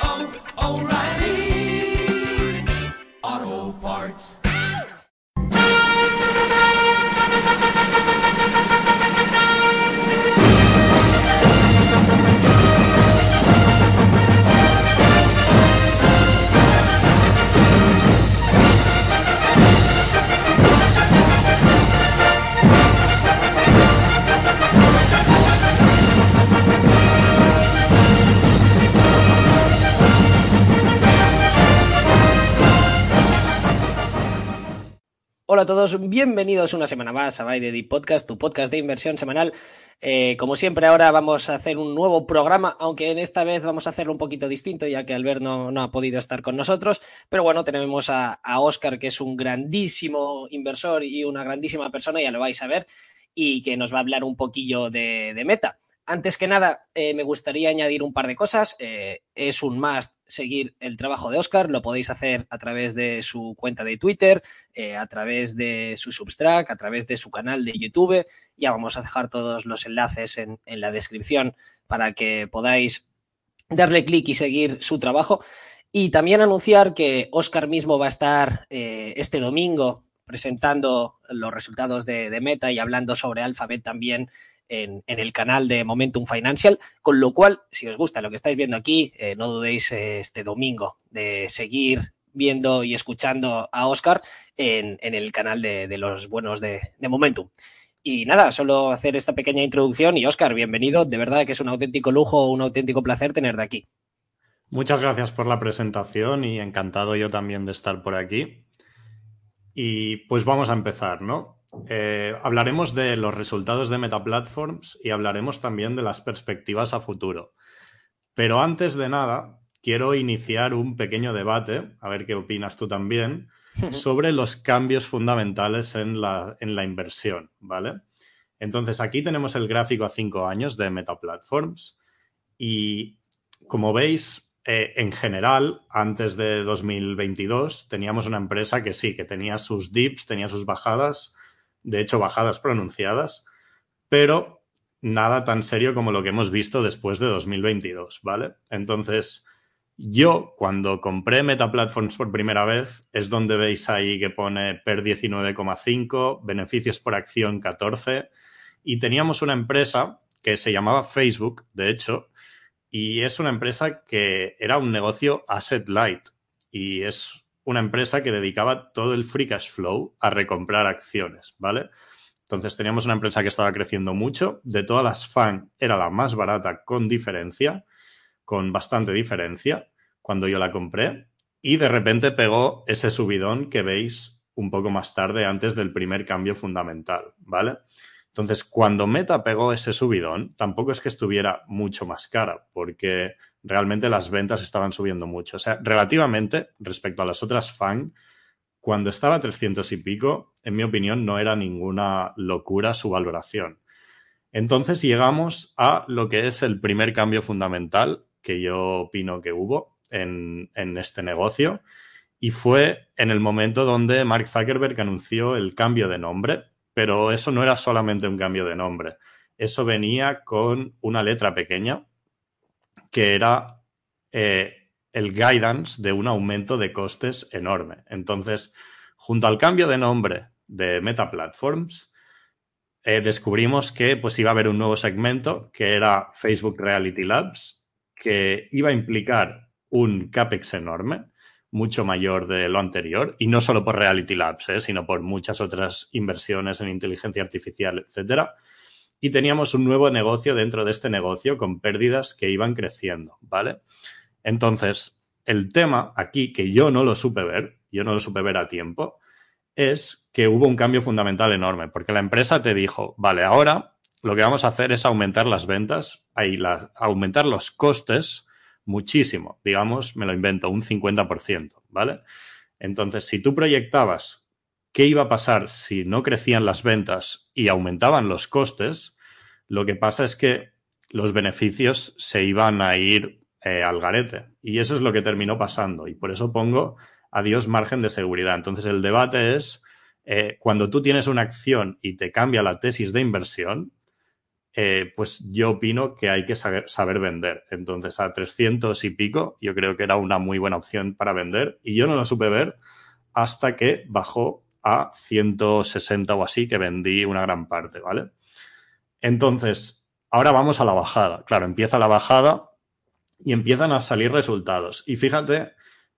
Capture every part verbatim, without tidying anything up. oh, O'Reilly Auto Parts. Hola a todos, bienvenidos una semana más a Buy the Dip Podcast, tu podcast de inversión semanal. Eh, como siempre, ahora vamos a hacer un nuevo programa, aunque en esta vez vamos a hacerlo un poquito distinto, ya que Albert no, no ha podido estar con nosotros. Pero bueno, tenemos a, a Oscar, que es un grandísimo inversor y una grandísima persona, ya lo vais a ver, y que nos va a hablar un poquillo de, de Meta. Antes que nada, eh, me gustaría añadir un par de cosas. Eh, es un must seguir el trabajo de Oscar, lo podéis hacer a través de su cuenta de Twitter, eh, a través de su Substack, a través de su canal de YouTube. Ya vamos a dejar todos los enlaces en, en la descripción para que podáis darle clic y seguir su trabajo. Y también anunciar que Oscar mismo va a estar eh, este domingo presentando los resultados de, de Meta y hablando sobre Alphabet también en, en el canal de Momentum Financial, con lo cual, si os gusta lo que estáis viendo aquí, eh, no dudéis eh, este domingo de seguir viendo y escuchando a Oscar en, en el canal de, de los buenos de, de Momentum. Y nada, solo hacer esta pequeña introducción y Oscar, bienvenido, de verdad que es un auténtico lujo, un auténtico placer tenerte aquí. Muchas gracias por la presentación y encantado yo también de estar por aquí. Y pues vamos a empezar, ¿no? Eh, hablaremos de los resultados de Meta Platforms y hablaremos también de las perspectivas a futuro. Pero antes de nada, quiero iniciar un pequeño debate, a ver qué opinas tú también, sobre los cambios fundamentales en la, en la inversión, ¿vale? Entonces, aquí tenemos el gráfico a cinco años de Meta Platforms y, como veis, Eh, en general, antes de dos mil veintidós, teníamos una empresa que sí, que tenía sus dips, tenía sus bajadas, de hecho, bajadas pronunciadas, pero nada tan serio como lo que hemos visto después de dos mil veintidós, ¿vale? Entonces, yo, cuando compré Meta Platforms por primera vez, es donde veis ahí que pone P E R diecinueve coma cinco, beneficios por acción catorce, y teníamos una empresa que se llamaba Facebook, de hecho, y es una empresa que era un negocio asset light y es una empresa que dedicaba todo el free cash flow a recomprar acciones, ¿vale? Entonces teníamos una empresa que estaba creciendo mucho. De todas las FANG era la más barata con diferencia, con bastante diferencia, cuando yo la compré. Y de repente pegó ese subidón que veis un poco más tarde, antes del primer cambio fundamental, ¿vale? Entonces, cuando Meta pegó ese subidón, tampoco es que estuviera mucho más cara, porque realmente las ventas estaban subiendo mucho. O sea, relativamente, respecto a las otras FANG, cuando estaba a trescientos y pico, en mi opinión, no era ninguna locura su valoración. Entonces, llegamos a lo que es el primer cambio fundamental que yo opino que hubo en, en este negocio, y fue en el momento donde Mark Zuckerberg anunció el cambio de nombre. Pero eso no era solamente un cambio de nombre. Eso venía con una letra pequeña que era eh, el guidance de un aumento de costes enorme. Entonces, junto al cambio de nombre de Meta Platforms, eh, descubrimos que pues, iba a haber un nuevo segmento que era Facebook Reality Labs, que iba a implicar un CAPEX enorme, mucho mayor de lo anterior, y no solo por Reality Labs, ¿eh? sino por muchas otras inversiones en inteligencia artificial, etcétera. Y teníamos un nuevo negocio dentro de este negocio con pérdidas que iban creciendo, ¿vale? Entonces, el tema aquí, que yo no lo supe ver, yo no lo supe ver a tiempo, es que hubo un cambio fundamental enorme, porque la empresa te dijo, vale, ahora lo que vamos a hacer es aumentar las ventas, ahí la, aumentar los costes muchísimo, digamos, me lo invento, un cincuenta por ciento, ¿vale? Entonces, si tú proyectabas qué iba a pasar si no crecían las ventas y aumentaban los costes, lo que pasa es que los beneficios se iban a ir eh, al garete. Y eso es lo que terminó pasando. Y por eso pongo adiós margen de seguridad. Entonces, el debate es eh, cuando tú tienes una acción y te cambia la tesis de inversión, eh, pues yo opino que hay que saber, saber vender. Entonces, a trescientos y pico, yo creo que era una muy buena opción para vender y yo no la supe ver hasta que bajó a ciento sesenta o así, que vendí una gran parte, ¿vale? Entonces, ahora vamos a la bajada. Claro, empieza la bajada y empiezan a salir resultados. Y fíjate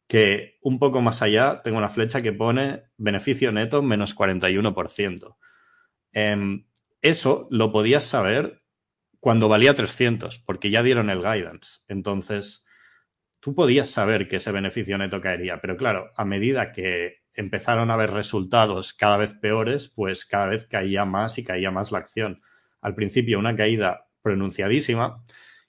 que un poco más allá tengo una flecha que pone beneficio neto menos cuarenta y uno por ciento. Eh, eso lo podías saber cuando valía trescientos, porque ya dieron el guidance. Entonces, tú podías saber que ese beneficio neto caería. Pero claro, a medida que empezaron a haber resultados cada vez peores, pues cada vez caía más y caía más la acción. Al principio una caída pronunciadísima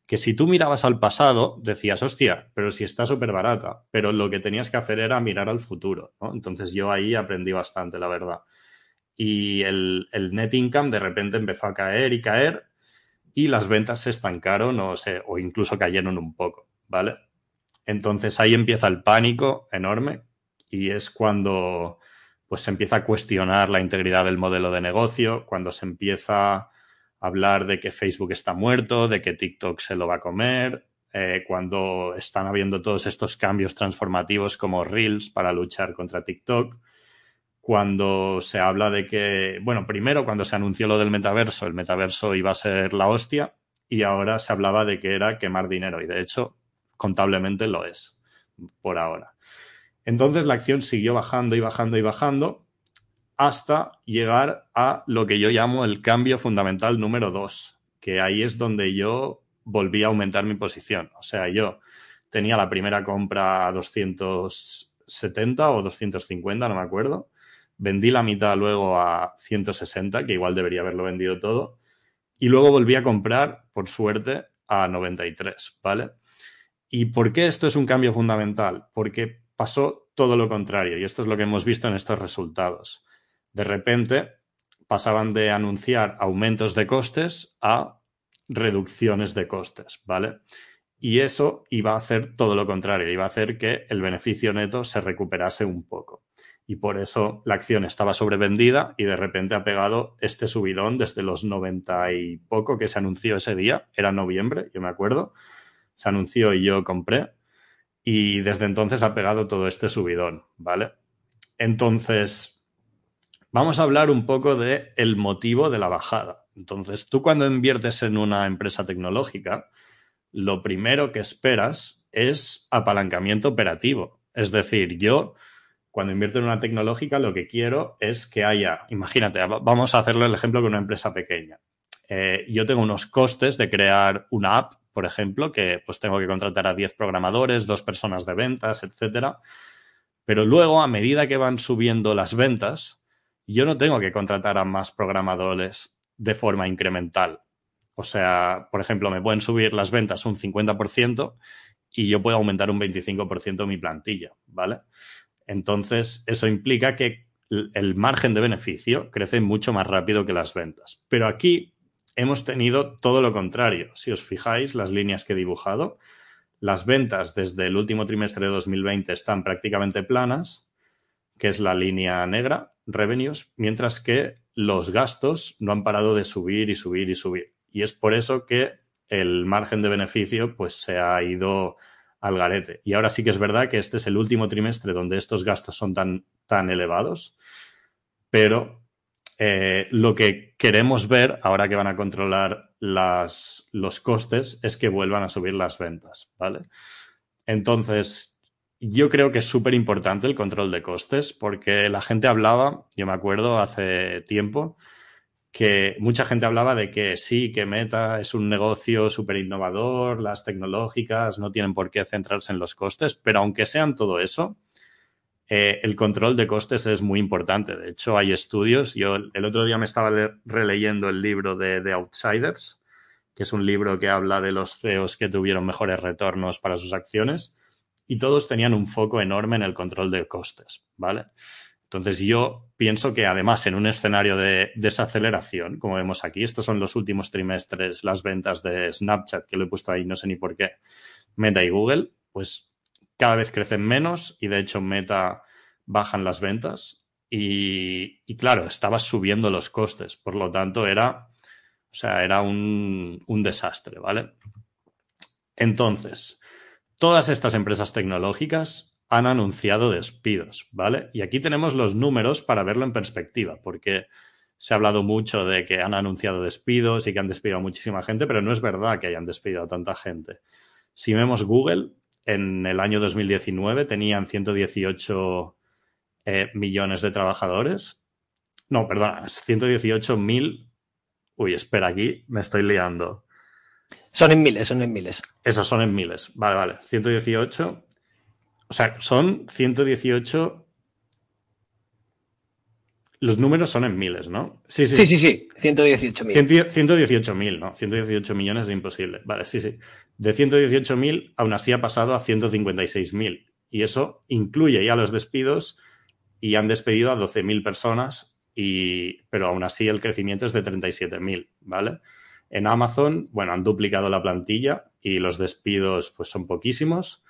que si tú mirabas al pasado decías, hostia, pero si está súper barata. Pero lo que tenías que hacer era mirar al futuro, ¿no? Entonces yo ahí aprendí bastante, la verdad. Y el, el net income de repente empezó a caer y caer y las ventas se estancaron o, se, o incluso cayeron un poco, ¿vale? Entonces ahí empieza el pánico enorme y es cuando pues, se empieza a cuestionar la integridad del modelo de negocio, cuando se empieza hablar de que Facebook está muerto, de que TikTok se lo va a comer, eh, cuando están habiendo todos estos cambios transformativos como Reels para luchar contra TikTok, cuando se habla de que, bueno, primero cuando se anunció lo del metaverso, el metaverso iba a ser la hostia y ahora se hablaba de que era quemar dinero y de hecho contablemente lo es por ahora. Entonces la acción siguió bajando y bajando y bajando hasta llegar a lo que yo llamo el cambio fundamental número dos, que ahí es donde yo volví a aumentar mi posición. O sea, yo tenía la primera compra a doscientos setenta o doscientos cincuenta, no me acuerdo. Vendí la mitad luego a ciento sesenta, que igual debería haberlo vendido todo. Y luego volví a comprar, por suerte, a noventa y tres, ¿vale? ¿Y por qué esto es un cambio fundamental? Porque pasó todo lo contrario y esto es lo que hemos visto en estos resultados. De repente pasaban de anunciar aumentos de costes a reducciones de costes, ¿vale? Y eso iba a hacer todo lo contrario, iba a hacer que el beneficio neto se recuperase un poco. Y por eso la acción estaba sobrevendida y de repente ha pegado este subidón desde los noventa y poco que se anunció ese día, era noviembre, yo me acuerdo, se anunció y yo compré y desde entonces ha pegado todo este subidón, ¿vale? Entonces vamos a hablar un poco del motivo de la bajada. Entonces, tú cuando inviertes en una empresa tecnológica, lo primero que esperas es apalancamiento operativo. Es decir, yo cuando invierto en una tecnológica lo que quiero es que haya, imagínate, vamos a hacerlo el ejemplo con una empresa pequeña. Eh, yo tengo unos costes de crear una app, por ejemplo, que pues tengo que contratar a diez programadores, dos personas de ventas, etcétera. Pero luego, a medida que van subiendo las ventas, yo no tengo que contratar a más programadores de forma incremental. O sea, por ejemplo, me pueden subir las ventas un cincuenta por ciento y yo puedo aumentar un veinticinco por ciento mi plantilla, ¿vale? Entonces, eso implica que el margen de beneficio crece mucho más rápido que las ventas. Pero aquí hemos tenido todo lo contrario. Si os fijáis, las líneas que he dibujado, las ventas desde el último trimestre de dos mil veinte están prácticamente planas, que es la línea negra, revenues, mientras que los gastos no han parado de subir y subir y subir. Y es por eso que el margen de beneficio pues, se ha ido al garete. Y ahora sí que es verdad que este es el último trimestre donde estos gastos son tan, tan elevados, pero eh, lo que queremos ver ahora que van a controlar las, los costes es que vuelvan a subir las ventas, ¿vale? Entonces, yo creo que es súper importante el control de costes porque la gente hablaba, yo me acuerdo hace tiempo, que mucha gente hablaba de que sí, que Meta es un negocio súper innovador, las tecnológicas no tienen por qué centrarse en los costes, pero aunque sean todo eso, eh, el control de costes es muy importante. De hecho, hay estudios. Yo el otro día me estaba releyendo el libro de The Outsiders, que es un libro que habla de los C E Os que tuvieron mejores retornos para sus acciones. Y todos tenían un foco enorme en el control de costes, ¿vale? Entonces yo pienso que además en un escenario de desaceleración, como vemos aquí, estos son los últimos trimestres, las ventas de Snapchat, que lo he puesto ahí, no sé ni por qué, Meta y Google, pues cada vez crecen menos y de hecho Meta bajan las ventas y, y claro, estabas subiendo los costes, por lo tanto era, o sea, era un, un desastre, ¿vale? Entonces, todas estas empresas tecnológicas han anunciado despidos, ¿vale? Y aquí tenemos los números para verlo en perspectiva, porque se ha hablado mucho de que han anunciado despidos y que han despedido a muchísima gente, pero no es verdad que hayan despedido a tanta gente. Si vemos Google, en el año dos mil diecinueve tenían ciento dieciocho eh, millones de trabajadores. No, perdona, ciento dieciocho mil. Uy, espera, aquí me estoy liando. Son en miles, son en miles. Esos son en miles. Vale, vale. ciento dieciocho. O sea, son ciento dieciocho... Los números son en miles, ¿no? Sí, sí, sí, sí, sí. ciento dieciocho mil. ciento dieciocho mil, ¿no? ciento dieciocho millones es imposible. Vale, sí, sí. De ciento dieciocho mil, aún así ha pasado a ciento cincuenta y seis mil. Y eso incluye ya los despidos y han despedido a doce mil personas, y... pero aún así el crecimiento es de treinta y siete mil, ¿vale? En Amazon, bueno, han duplicado la plantilla y los despidos pues son poquísimos.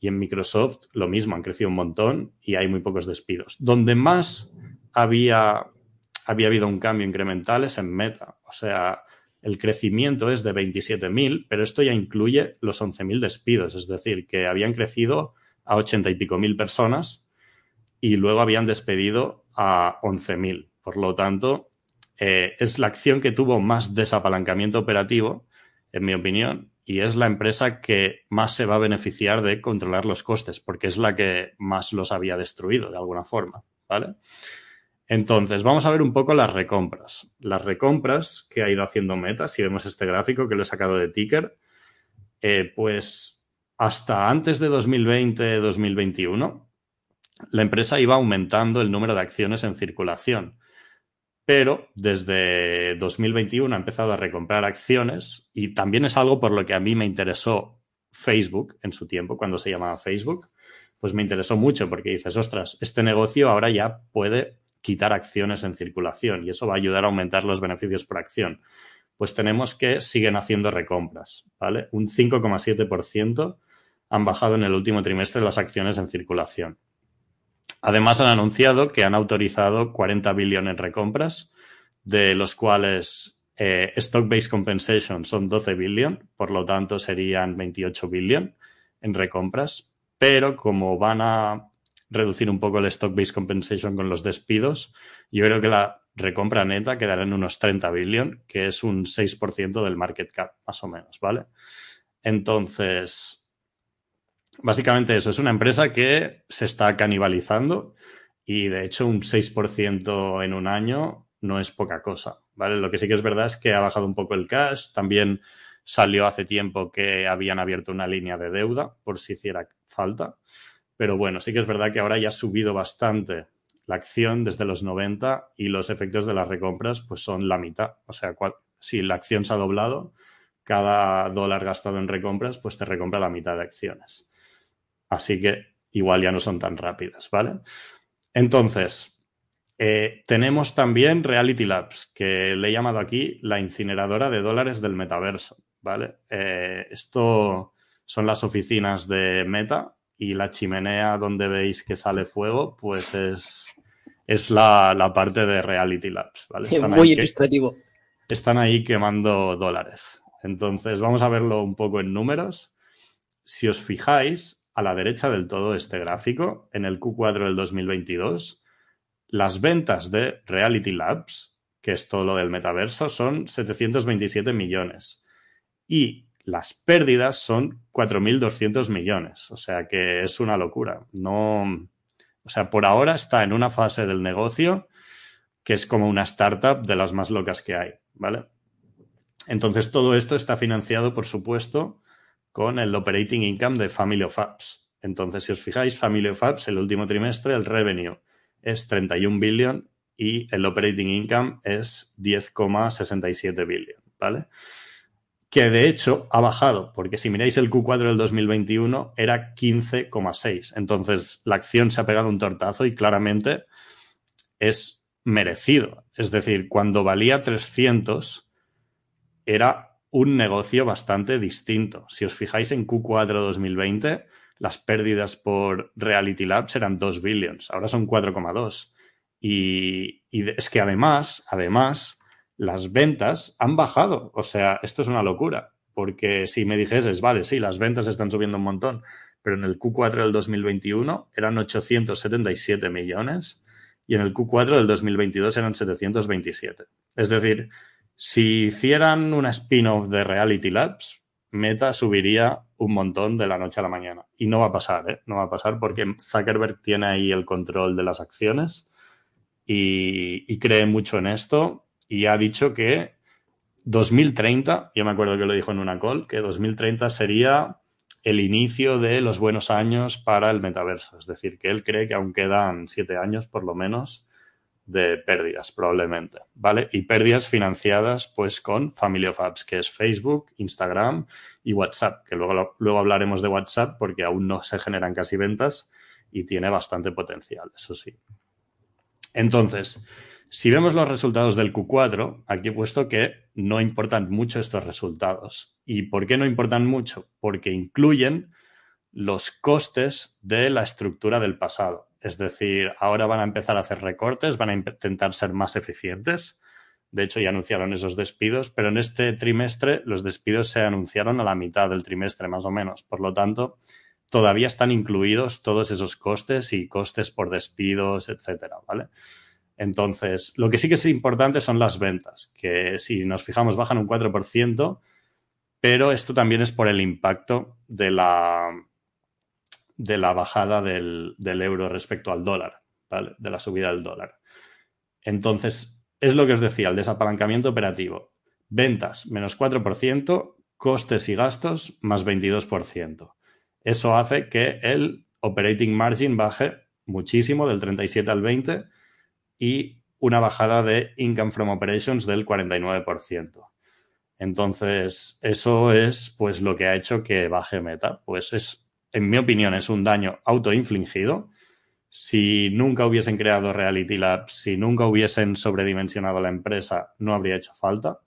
Y en Microsoft, lo mismo, han crecido un montón y hay muy pocos despidos. Donde más... Había, había habido un cambio incremental es en Meta. O sea, el crecimiento es de veintisiete mil, pero esto ya incluye los once mil despidos. Es decir, que habían crecido a ochenta y pico mil personas y luego habían despedido a once mil. Por lo tanto, eh, es la acción que tuvo más desapalancamiento operativo, en mi opinión, y es la empresa que más se va a beneficiar de controlar los costes, porque es la que más los había destruido de alguna forma, ¿vale? Entonces, vamos a ver un poco las recompras. Las recompras que ha ido haciendo Meta, si vemos este gráfico que lo he sacado de Ticker, eh, pues hasta antes de dos mil veinte a dos mil veintiuno, la empresa iba aumentando el número de acciones en circulación. Pero desde dos mil veintiuno ha empezado a recomprar acciones y también es algo por lo que a mí me interesó Facebook en su tiempo, cuando se llamaba Facebook. Pues me interesó mucho porque dices, ostras, este negocio ahora ya puede... quitar acciones en circulación y eso va a ayudar a aumentar los beneficios por acción. Pues tenemos que siguen haciendo recompras, ¿vale? Un cinco coma siete por ciento han bajado en el último trimestre las acciones en circulación. Además, han anunciado que han autorizado cuarenta billones en recompras, de los cuales eh, stock-based compensation son doce billones, por lo tanto serían veintiocho billones en recompras, pero como van a reducir un poco el stock-based compensation con los despidos, yo creo que la recompra neta quedará en unos treinta billones, que es un seis por ciento del market cap, más o menos, ¿vale? Entonces, básicamente eso, es una empresa que se está canibalizando y, de hecho, un seis por ciento en un año no es poca cosa, ¿vale? Lo que sí que es verdad es que ha bajado un poco el cash, también salió hace tiempo que habían abierto una línea de deuda por si hiciera falta. Pero bueno, sí que es verdad que ahora ya ha subido bastante la acción desde los noventa y los efectos de las recompras pues son la mitad. O sea, cual, si la acción se ha doblado, cada dólar gastado en recompras pues te recompra la mitad de acciones. Así que igual ya no son tan rápidas, ¿vale? Entonces, eh, tenemos también Reality Labs, que le he llamado aquí la incineradora de dólares del metaverso, ¿vale? Eh, esto son las oficinas de Meta. Y la chimenea donde veis que sale fuego, pues es, es la, la parte de Reality Labs, ¿vale? Están muy ilustrativo. Están ahí quemando dólares. Entonces, vamos a verlo un poco en números. Si os fijáis, a la derecha del todo este gráfico, en el Q cuatro del dos mil veintidós, las ventas de Reality Labs, que es todo lo del metaverso, son setecientos veintisiete millones. Y las pérdidas son cuatro mil doscientos millones, o sea que es una locura. No, o sea, por ahora está en una fase del negocio que es como una startup de las más locas que hay, ¿vale? Entonces, todo esto está financiado, por supuesto, con el operating income de Family of Apps. Entonces, si os fijáis, Family of Apps, el último trimestre, el revenue es treinta y un billion y el operating income es diez coma sesenta y siete billion, ¿vale? Que de hecho ha bajado, porque si miráis el Q cuatro del dos mil veintiuno era quince coma seis. Entonces la acción se ha pegado un tortazo y claramente es merecido. Es decir, cuando valía trescientos era un negocio bastante distinto. Si os fijáis en Q cuatro dos mil veinte, las pérdidas por Reality Labs eran dos billions, ahora son cuatro coma dos. Y, y es que además, además, las ventas han bajado. O sea, esto es una locura. Porque si me dijeses, vale, sí, las ventas están subiendo un montón, pero en el Q cuatro del dos mil veintiuno eran ochocientos setenta y siete millones y en el Q cuatro del dos mil veintidós eran setecientos veintisiete. Es decir, si hicieran una spin-off de Reality Labs, Meta subiría un montón de la noche a la mañana. Y no va a pasar, ¿eh? No va a pasar porque Zuckerberg tiene ahí el control de las acciones y, y cree mucho en esto y ha dicho que dos mil treinta, yo me acuerdo que lo dijo en una call, que dos mil treinta sería el inicio de los buenos años para el metaverso. Es decir, que él cree que aún quedan siete años, por lo menos, de pérdidas, probablemente, ¿vale? Y pérdidas financiadas, pues, con Family of Apps, que es Facebook, Instagram y WhatsApp, que luego, luego hablaremos de WhatsApp porque aún no se generan casi ventas y tiene bastante potencial, eso sí. Entonces, si vemos los resultados del Q cuatro, aquí he puesto que no importan mucho estos resultados. ¿Y por qué no importan mucho? Porque incluyen los costes de la estructura del pasado. Es decir, ahora van a empezar a hacer recortes, van a intentar ser más eficientes. De hecho, ya anunciaron esos despidos, pero en este trimestre los despidos se anunciaron a la mitad del trimestre, más o menos. Por lo tanto, todavía están incluidos todos esos costes y costes por despidos, etcétera, ¿vale? Entonces, lo que sí que es importante son las ventas, que si nos fijamos bajan un cuatro por ciento, pero esto también es por el impacto de la, de la bajada del, del euro respecto al dólar, ¿vale? De la subida del dólar. Entonces, es lo que os decía, el desapalancamiento operativo. Ventas, menos cuatro por ciento, costes y gastos, más veintidós por ciento. Eso hace que el operating margin baje muchísimo, del treinta y siete al veinte por ciento, y una bajada de income from operations del cuarenta y nueve por ciento. Entonces, eso es pues lo que ha hecho que baje Meta. Pues es, en mi opinión, es un daño autoinfligido. Si nunca hubiesen creado Reality Labs, si nunca hubiesen sobredimensionado la empresa, no habría hecho falta.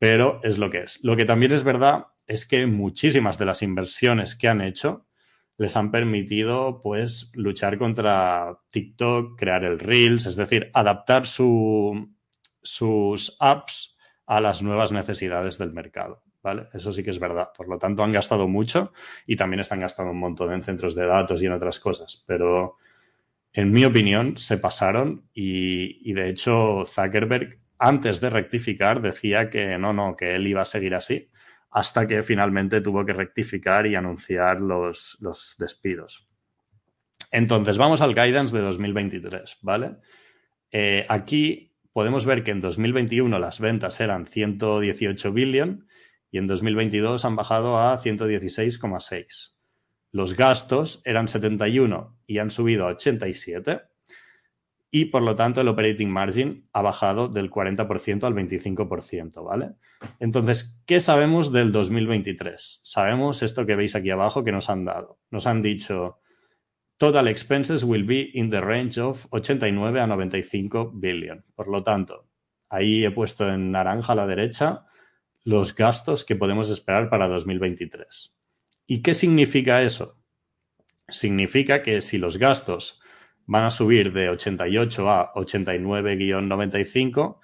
Pero es lo que es. Lo que también es verdad es que muchísimas de las inversiones que han hecho les han permitido, pues, luchar contra TikTok, crear el Reels, es decir, adaptar su, sus apps a las nuevas necesidades del mercado, ¿vale? Eso sí que es verdad. Por lo tanto, han gastado mucho y también están gastando un montón en centros de datos y en otras cosas. Pero, en mi opinión, se pasaron y, y de hecho, Zuckerberg, antes de rectificar, decía que no, no, que él iba a seguir así, hasta que finalmente tuvo que rectificar y anunciar los, los despidos. Entonces, vamos al guidance de dos mil veintitrés, ¿vale? Eh, aquí podemos ver que en dos mil veintiuno las ventas eran ciento dieciocho billion y en dos mil veintidós han bajado a ciento dieciséis coma seis. Los gastos eran setenta y uno y han subido a ochenta y siete y, por lo tanto, el operating margin ha bajado del cuarenta por ciento al veinticinco por ciento, ¿vale? Entonces, ¿qué sabemos del dos mil veintitrés? Sabemos esto que veis aquí abajo que nos han dado. Nos han dicho, total expenses will be in the range of ochenta y nueve a noventa y cinco billion. Por lo tanto, ahí he puesto en naranja a la derecha los gastos que podemos esperar para dos mil veintitrés. ¿Y qué significa eso? Significa que si los gastos van a subir de ochenta y ocho a ochenta y nueve guión noventa y cinco,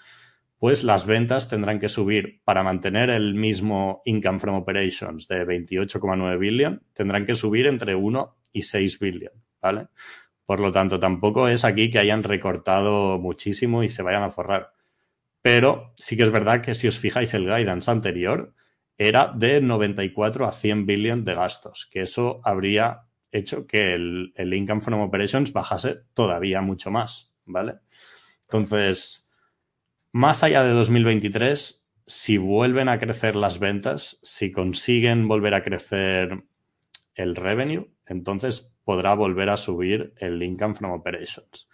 pues las ventas tendrán que subir para mantener el mismo income from operations de veintiocho coma nueve billion, tendrán que subir entre uno y seis billion, ¿vale? Por lo tanto, tampoco es aquí que hayan recortado muchísimo y se vayan a forrar. Pero sí que es verdad que si os fijáis el guidance anterior, era de noventa y cuatro a cien billion de gastos, que eso habría hecho que el, el income from operations bajase todavía mucho más, ¿vale? Entonces, más allá de dos mil veintitrés, si vuelven a crecer las ventas, si consiguen volver a crecer el revenue, entonces podrá volver a subir el income from operations.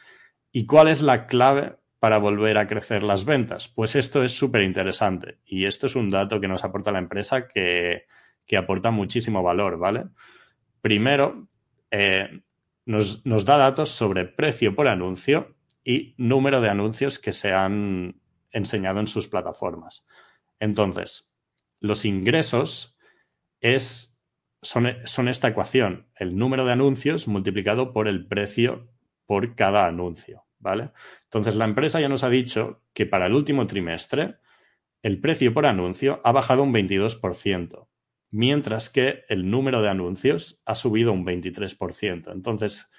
¿Y cuál es la clave para volver a crecer las ventas? Pues esto es súper interesante y esto es un dato que nos aporta la empresa que, que aporta muchísimo valor, ¿vale? Primero, eh, nos, nos da datos sobre precio por anuncio y número de anuncios que se han enseñado en sus plataformas. Entonces, los ingresos es, son, son esta ecuación, el número de anuncios multiplicado por el precio por cada anuncio, ¿vale? Entonces, la empresa ya nos ha dicho que para el último trimestre el precio por anuncio ha bajado un veintidós por ciento, mientras que el número de anuncios ha subido un veintitrés por ciento. Entonces,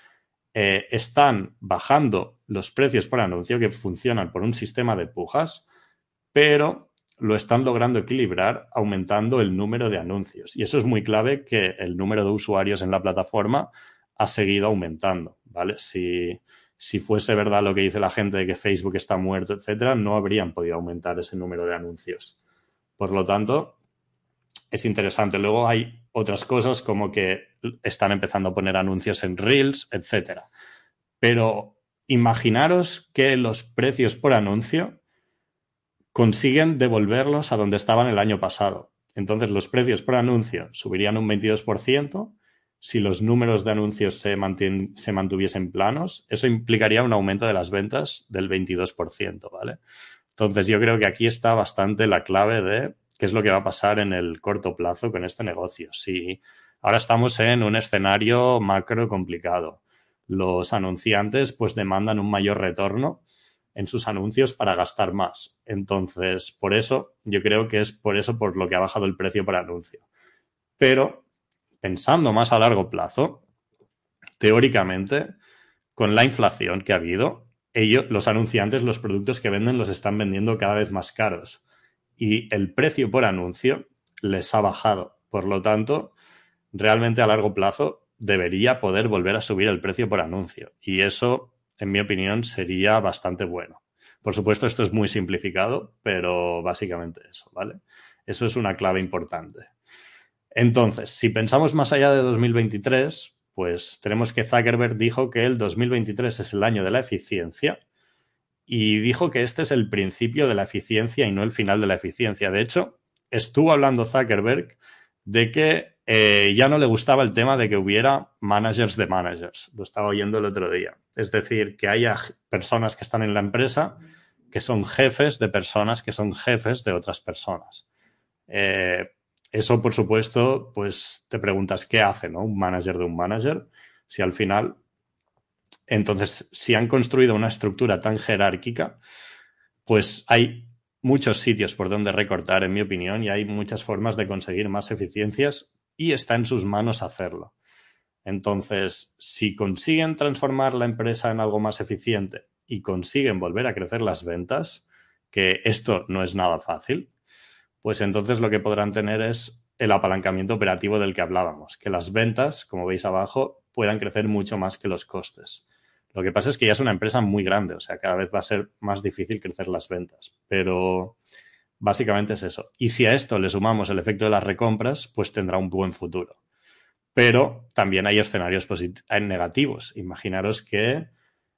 eh, están bajando los precios por anuncio, que funcionan por un sistema de pujas, pero lo están logrando equilibrar aumentando el número de anuncios. Y eso es muy clave, que el número de usuarios en la plataforma ha seguido aumentando, ¿vale? Si, si fuese verdad lo que dice la gente de que Facebook está muerto, etcétera, no habrían podido aumentar ese número de anuncios. Por lo tanto, es interesante. Luego hay otras cosas como que están empezando a poner anuncios en Reels, etcétera. Pero imaginaros que los precios por anuncio consiguen devolverlos a donde estaban el año pasado. Entonces, los precios por anuncio subirían un veintidós por ciento. Si los números de anuncios se, mantien, se mantuviesen planos, eso implicaría un aumento de las ventas del veintidós por ciento, ¿vale? Entonces, yo creo que aquí está bastante la clave de qué es lo que va a pasar en el corto plazo con este negocio. Si ahora estamos en un escenario macro complicado, los anunciantes pues demandan un mayor retorno en sus anuncios para gastar más. Entonces, por eso, yo creo que es por eso por lo que ha bajado el precio por anuncio. Pero, pensando más a largo plazo, teóricamente, con la inflación que ha habido, ellos, los anunciantes, los productos que venden los están vendiendo cada vez más caros. Y el precio por anuncio les ha bajado. Por lo tanto, realmente a largo plazo debería poder volver a subir el precio por anuncio. Y eso, en mi opinión, sería bastante bueno. Por supuesto, esto es muy simplificado, pero básicamente eso, ¿vale? Eso es una clave importante. Entonces, si pensamos más allá de dos mil veintitrés, pues tenemos que Zuckerberg dijo que el dos mil veintitrés es el año de la eficiencia y dijo que este es el principio de la eficiencia y no el final de la eficiencia. De hecho, estuvo hablando Zuckerberg de que eh, ya no le gustaba el tema de que hubiera managers de managers. Lo estaba oyendo el otro día. Es decir, que haya personas que están en la empresa que son jefes de personas que son jefes de otras personas. Eh, eso, por supuesto, pues te preguntas qué hace, ¿no? Un manager de un manager. Si al final, entonces, si han construido una estructura tan jerárquica, pues hay muchos sitios por donde recortar, en mi opinión, y hay muchas formas de conseguir más eficiencias y está en sus manos hacerlo. Entonces, si consiguen transformar la empresa en algo más eficiente y consiguen volver a crecer las ventas, que esto no es nada fácil, pues entonces lo que podrán tener es el apalancamiento operativo del que hablábamos, que las ventas, como veis abajo, puedan crecer mucho más que los costes. Lo que pasa es que ya es una empresa muy grande, o sea, cada vez va a ser más difícil crecer las ventas, pero básicamente es eso. Y si a esto le sumamos el efecto de las recompras, pues tendrá un buen futuro. Pero también hay escenarios posit- negativos. Imaginaros que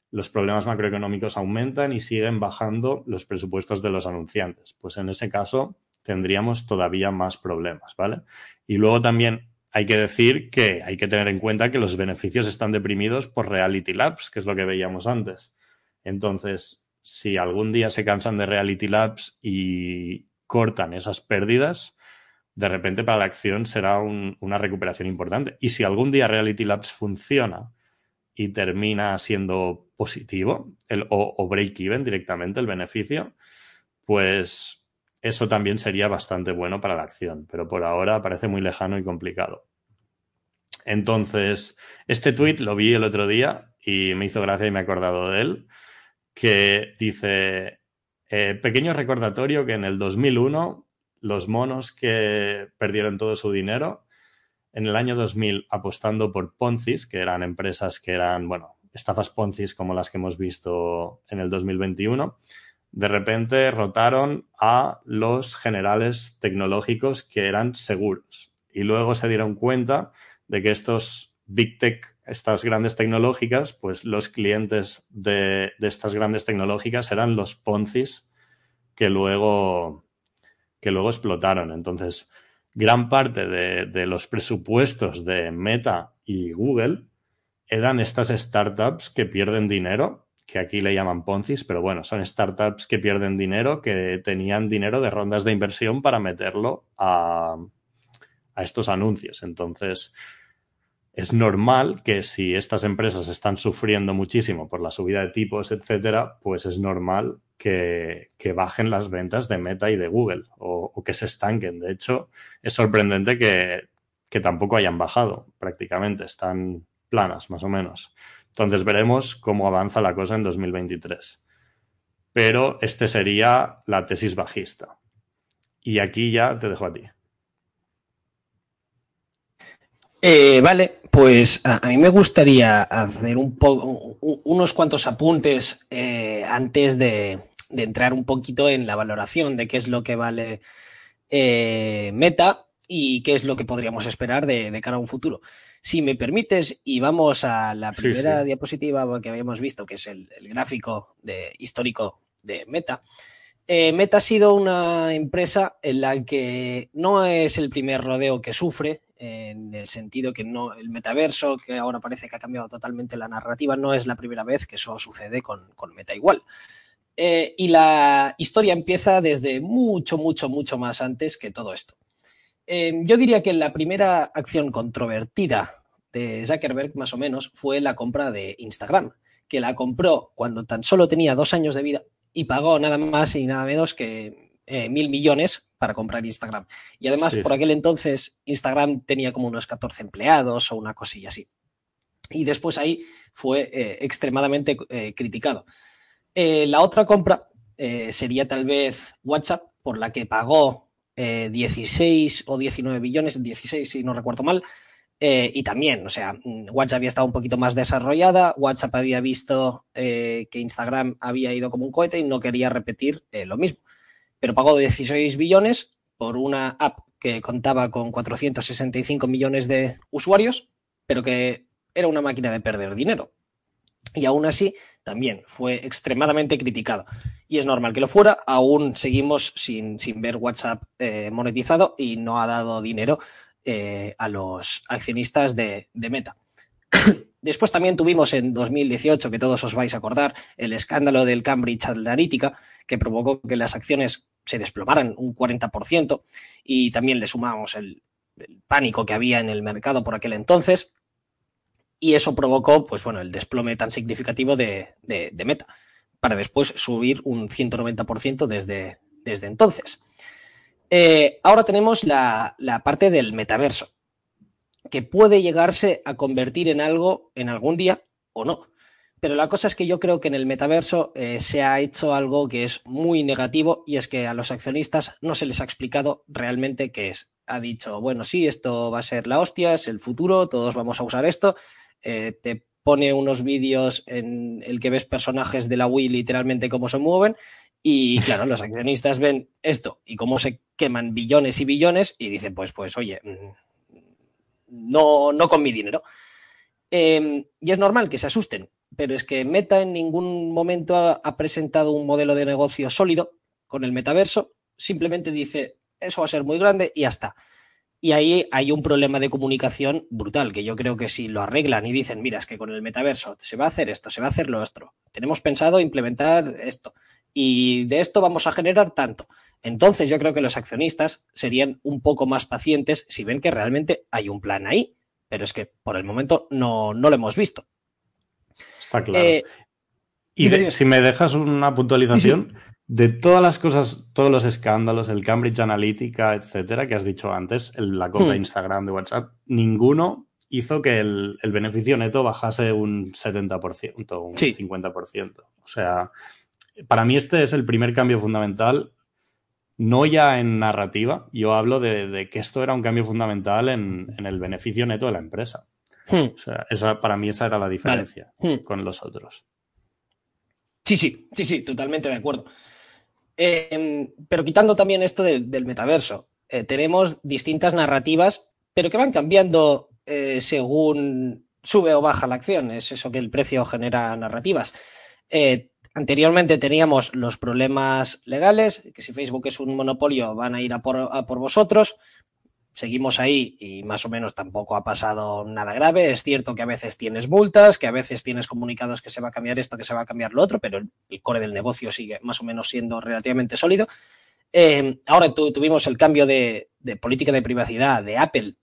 los problemas macroeconómicos aumentan y siguen bajando los presupuestos de los anunciantes. Pues en ese caso tendríamos todavía más problemas, ¿vale? Y luego también hay que decir que hay que tener en cuenta que los beneficios están deprimidos por Reality Labs, que es lo que veíamos antes. Entonces, si algún día se cansan de Reality Labs y cortan esas pérdidas, de repente para la acción será un, una recuperación importante. Y si algún día Reality Labs funciona y termina siendo positivo el, o, o break-even directamente el beneficio, pues eso también sería bastante bueno para la acción, pero por ahora parece muy lejano y complicado. Entonces, este tuit lo vi el otro día y me hizo gracia y me he acordado de él, que dice, eh, pequeño recordatorio que en el dos mil uno los monos que perdieron todo su dinero, en el año dos mil apostando por Ponzis, que eran empresas que eran, bueno, estafas Ponzis como las que hemos visto en el dos mil veintiuno, de repente rotaron a los generales tecnológicos que eran seguros y luego se dieron cuenta de que estos big tech, estas grandes tecnológicas, pues los clientes de, de estas grandes tecnológicas eran los Ponzis que luego, que luego explotaron. Entonces, gran parte de, de los presupuestos de Meta y Google eran estas startups que pierden dinero, que aquí le llaman Ponzis, pero bueno, son startups que pierden dinero, que tenían dinero de rondas de inversión para meterlo a, a estos anuncios. Entonces, es normal que si estas empresas están sufriendo muchísimo por la subida de tipos, etcétera, pues es normal que, que bajen las ventas de Meta y de Google o, o que se estanquen. De hecho, es sorprendente que, que tampoco hayan bajado prácticamente. Están planas, más o menos. Entonces, veremos cómo avanza la cosa en dos mil veintitrés. Pero este sería la tesis bajista. Y aquí ya te dejo a ti. Eh, vale, pues a, a mí me gustaría hacer un po- unos cuantos apuntes eh, antes de, de entrar un poquito en la valoración de qué es lo que vale eh, Meta y qué es lo que podríamos esperar de, de cara a un futuro. Si me permites, y vamos a la primera sí, sí. diapositiva que habíamos visto, que es el, el gráfico de, histórico de Meta. Eh, Meta ha sido una empresa en la que no es el primer rodeo que sufre, en el sentido que no el metaverso, que ahora parece que ha cambiado totalmente la narrativa, no es la primera vez que eso sucede con, con Meta igual. Eh, y la historia empieza desde mucho, mucho, mucho más antes que todo esto. Eh, yo diría que la primera acción controvertida de Zuckerberg, más o menos, fue la compra de Instagram, que la compró cuando tan solo tenía dos años de vida y pagó nada más y nada menos que eh, mil millones para comprar Instagram. Y además, sí. por aquel entonces, Instagram tenía como unos catorce empleados o una cosilla así. Y después ahí fue eh, extremadamente eh, criticado. Eh, la otra compra eh, sería tal vez WhatsApp, por la que pagó eh, dieciséis o diecinueve billones, dieciséis si no recuerdo mal, eh, y también, o sea, WhatsApp había estado un poquito más desarrollada, WhatsApp había visto eh, que Instagram había ido como un cohete y no quería repetir eh, lo mismo. Pero pagó dieciséis billones por una app que contaba con cuatrocientos sesenta y cinco millones de usuarios, pero que era una máquina de perder dinero. Y aún así, también fue extremadamente criticado. Y es normal que lo fuera, aún seguimos sin, sin ver WhatsApp eh, monetizado y no ha dado dinero eh, a los accionistas de, de Meta. Después también tuvimos en dos mil dieciocho, que todos os vais a acordar, el escándalo del Cambridge Analytica, que provocó que las acciones se desplomaran un cuarenta por ciento, y también le sumamos el, el pánico que había en el mercado por aquel entonces, y eso provocó, pues bueno, el desplome tan significativo de, de, de Meta, para después subir un ciento noventa por ciento desde, desde entonces. Eh, ahora tenemos la, la parte del metaverso, que puede llegarse a convertir en algo en algún día o no. Pero la cosa es que yo creo que en el metaverso eh, se ha hecho algo que es muy negativo y es que a los accionistas no se les ha explicado realmente qué es. Ha dicho, bueno, sí, esto va a ser la hostia, es el futuro, todos vamos a usar esto. Eh, te pone unos vídeos en el que ves personajes de la Wii literalmente cómo se mueven y claro, los accionistas ven esto y cómo se queman billones y billones y dicen, pues, pues, oye... No, no con mi dinero. Eh, y es normal que se asusten, pero es que Meta en ningún momento ha, ha presentado un modelo de negocio sólido con el metaverso. Simplemente dice, eso va a ser muy grande y ya está. Y ahí hay un problema de comunicación brutal, que yo creo que si lo arreglan y dicen, mira, es que con el metaverso se va a hacer esto, se va a hacer lo otro, tenemos pensado implementar esto y de esto vamos a generar tanto. Entonces yo creo que los accionistas serían un poco más pacientes si ven que realmente hay un plan ahí, pero es que por el momento no, no lo hemos visto. Está claro. Eh, y de, si me dejas una puntualización, sí. de todas las cosas, todos los escándalos, el Cambridge Analytica, etcétera, que has dicho antes, el, la compra hmm. de Instagram, de WhatsApp, ninguno hizo que el, el beneficio neto bajase un setenta por ciento, un sí. cincuenta por ciento. O sea, para mí este es el primer cambio fundamental. No ya en narrativa, yo hablo de, de que esto era un cambio fundamental en, en el beneficio neto de la empresa. Hmm. O sea, esa, para mí esa era la diferencia vale. hmm. con los otros. Sí, sí, sí, sí, totalmente de acuerdo. Eh, pero quitando también esto de, del metaverso, eh, tenemos distintas narrativas, pero que van cambiando eh, según sube o baja la acción. Es eso que el precio genera narrativas. Eh, Anteriormente teníamos los problemas legales, que si Facebook es un monopolio van a ir a por, a por vosotros. Seguimos ahí y más o menos tampoco ha pasado nada grave. Es cierto que a veces tienes multas, que a veces tienes comunicados que se va a cambiar esto, que se va a cambiar lo otro, pero el, el core del negocio sigue más o menos siendo relativamente sólido. Eh, ahora tu, tuvimos el cambio de, de política de privacidad de Apple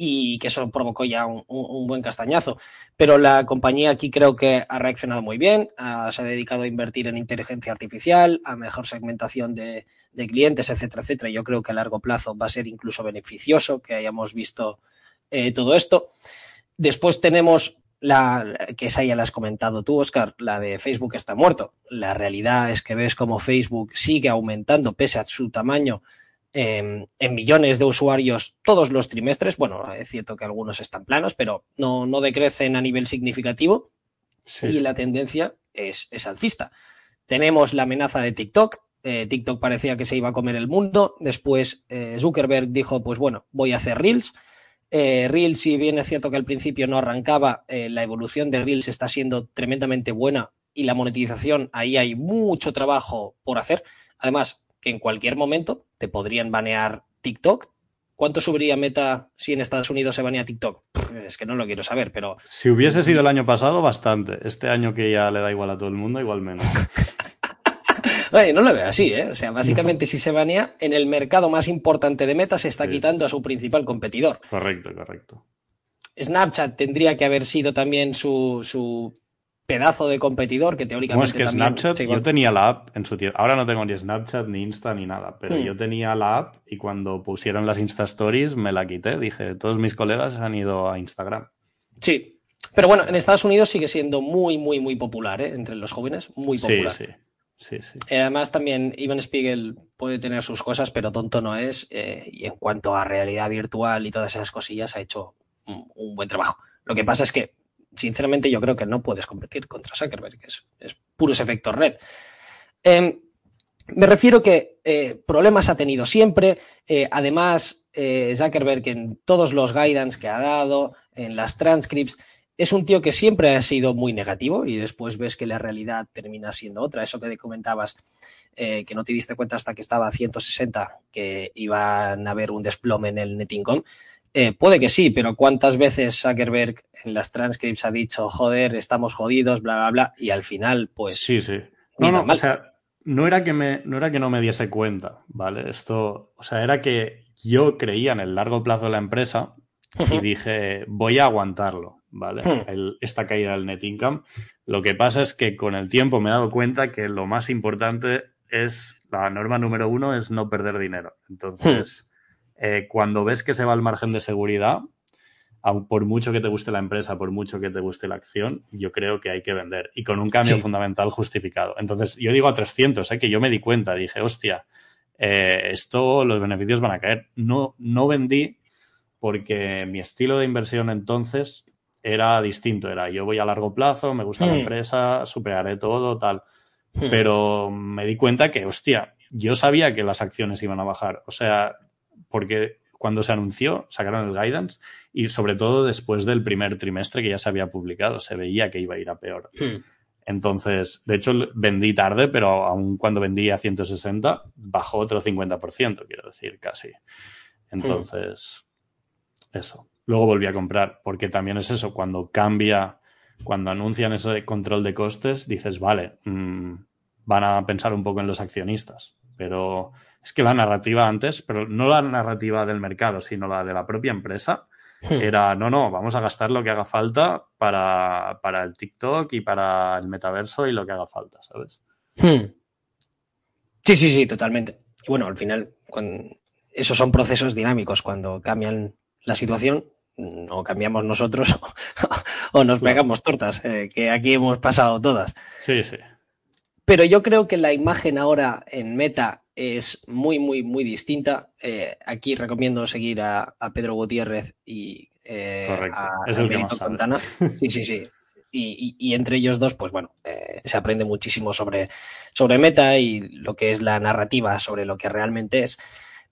y que eso provocó ya un, un, un buen castañazo. Pero la compañía aquí creo que ha reaccionado muy bien, a, se ha dedicado a invertir en inteligencia artificial, a mejor segmentación de, de clientes, etcétera, etcétera. Yo creo que a largo plazo va a ser incluso beneficioso que hayamos visto eh, todo esto. Después tenemos la que esa ya la has comentado tú, Oscar, la de Facebook está muerto. La realidad es que ves como Facebook sigue aumentando pese a su tamaño eh, en millones de usuarios todos los trimestres. Bueno, es cierto que algunos están planos, pero no, no decrecen a nivel significativo, sí, y la tendencia es, es alcista. Tenemos la amenaza de TikTok. Eh, TikTok parecía que se iba a comer el mundo. Después eh, Zuckerberg dijo, pues bueno, voy a hacer Reels. Eh, Reels, si bien es cierto que al principio no arrancaba, eh, la evolución de Reels está siendo tremendamente buena y la monetización, ahí hay mucho trabajo por hacer. Además, que en cualquier momento te podrían banear TikTok. ¿Cuánto subiría Meta si en Estados Unidos se banea TikTok? Pff, es que no lo quiero saber, pero... Si hubiese sido el año pasado, bastante. Este año que ya le da igual a todo el mundo, igual menos. Oye, no lo veo así, ¿eh? O sea, básicamente si se banea, en el mercado más importante de Meta se está sí. quitando a su principal competidor. Correcto, correcto. Snapchat tendría que haber sido también su, su pedazo de competidor, que teóricamente también... No, es que también, Snapchat, sí, bueno. Yo tenía la app en su tiempo. Ahora no tengo ni Snapchat, ni Insta, ni nada, pero hmm. yo tenía la app y cuando pusieron las Insta Stories me la quité. Dije, todos mis colegas han ido a Instagram. Sí, pero bueno, en Estados Unidos sigue siendo muy, muy, muy popular, ¿eh? Entre los jóvenes, muy popular. Sí, sí. Sí, sí. Eh, además también Ivan Spiegel puede tener sus cosas, pero tonto no es, eh, y en cuanto a realidad virtual y todas esas cosillas ha hecho un, un buen trabajo. Lo que pasa es que sinceramente yo creo que no puedes competir contra Zuckerberg, que es, es puros efectos red. Eh, me refiero que eh, problemas ha tenido siempre, eh, además eh, Zuckerberg en todos los guidance que ha dado, en las transcripts, es un tío que siempre ha sido muy negativo y después ves que la realidad termina siendo otra. Eso que te comentabas, eh, que no te diste cuenta hasta que estaba a ciento sesenta, que iban a haber un desplome en el net income. Eh, puede que sí, pero ¿cuántas veces Zuckerberg en las transcripts ha dicho, joder, estamos jodidos, bla, bla, bla? Y al final, pues... Sí, sí. No, no, mal. O sea, no era, que me, no era que no me diese cuenta, ¿vale? Esto, o sea, era que yo creía en el largo plazo de la empresa y dije, voy a aguantarlo. ¿Vale? Hmm. El, esta caída del net income. Lo que pasa es que con el tiempo me he dado cuenta que lo más importante es, la norma número uno es no perder dinero. Entonces, hmm. eh, cuando ves que se va al margen de seguridad, aun por mucho que te guste la empresa, por mucho que te guste la acción, yo creo que hay que vender y con un cambio sí. fundamental justificado. Entonces, yo digo a trescientos, ¿eh? Que yo me di cuenta, dije, hostia, eh, esto, los beneficios van a caer. No, no vendí porque mi estilo de inversión entonces... era distinto, era yo voy a largo plazo, me gusta mm. la empresa, superaré todo, tal. Mm. Pero me di cuenta que, hostia, yo sabía que las acciones iban a bajar. O sea, porque cuando se anunció, sacaron el guidance y sobre todo después del primer trimestre que ya se había publicado, se veía que iba a ir a peor. Mm. Entonces, de hecho, vendí tarde, pero aun cuando vendí a ciento sesenta, bajó otro cincuenta por ciento, quiero decir, casi. Entonces, mm. eso. Luego volví a comprar, porque también es eso, cuando cambia, cuando anuncian ese control de costes, dices, vale, mmm, van a pensar un poco en los accionistas. Pero es que la narrativa antes, pero no la narrativa del mercado, sino la de la propia empresa, sí. era, no, no, vamos a gastar lo que haga falta para, para el TikTok y para el metaverso y lo que haga falta, ¿sabes? Sí, sí, sí, totalmente. Y bueno, al final, cuando... esos son procesos dinámicos, cuando cambian la situación... o cambiamos nosotros o nos pegamos tortas, eh, que aquí hemos pasado todas. Sí, sí. Pero yo creo que la imagen ahora en Meta es muy, muy, muy distinta. Eh, aquí recomiendo seguir a, a Pedro Gutiérrez y eh, Correcto. a, es el a que Benito más sabe. Fontana. Sí, sí, sí. Y, y, y entre ellos dos, pues bueno, eh, se aprende muchísimo sobre, sobre Meta y lo que es la narrativa, sobre lo que realmente es.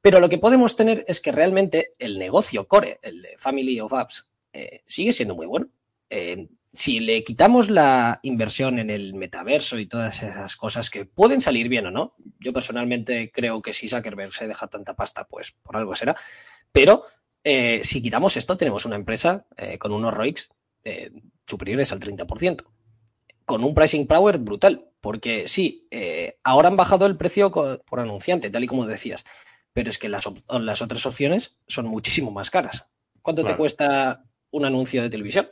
Pero lo que podemos tener es que realmente el negocio core, el de Family of Apps, eh, sigue siendo muy bueno. Eh, si le quitamos la inversión en el metaverso y todas esas cosas que pueden salir bien o no, yo personalmente creo que si Zuckerberg se deja tanta pasta, pues por algo será. Pero eh, si quitamos esto, tenemos una empresa eh, con unos R O I Cs eh, superiores al treinta por ciento, con un pricing power brutal. Porque sí, eh, ahora han bajado el precio por anunciante, tal y como decías, pero es que las, op- las otras opciones son muchísimo más caras. ¿Cuánto claro. te cuesta un anuncio de televisión?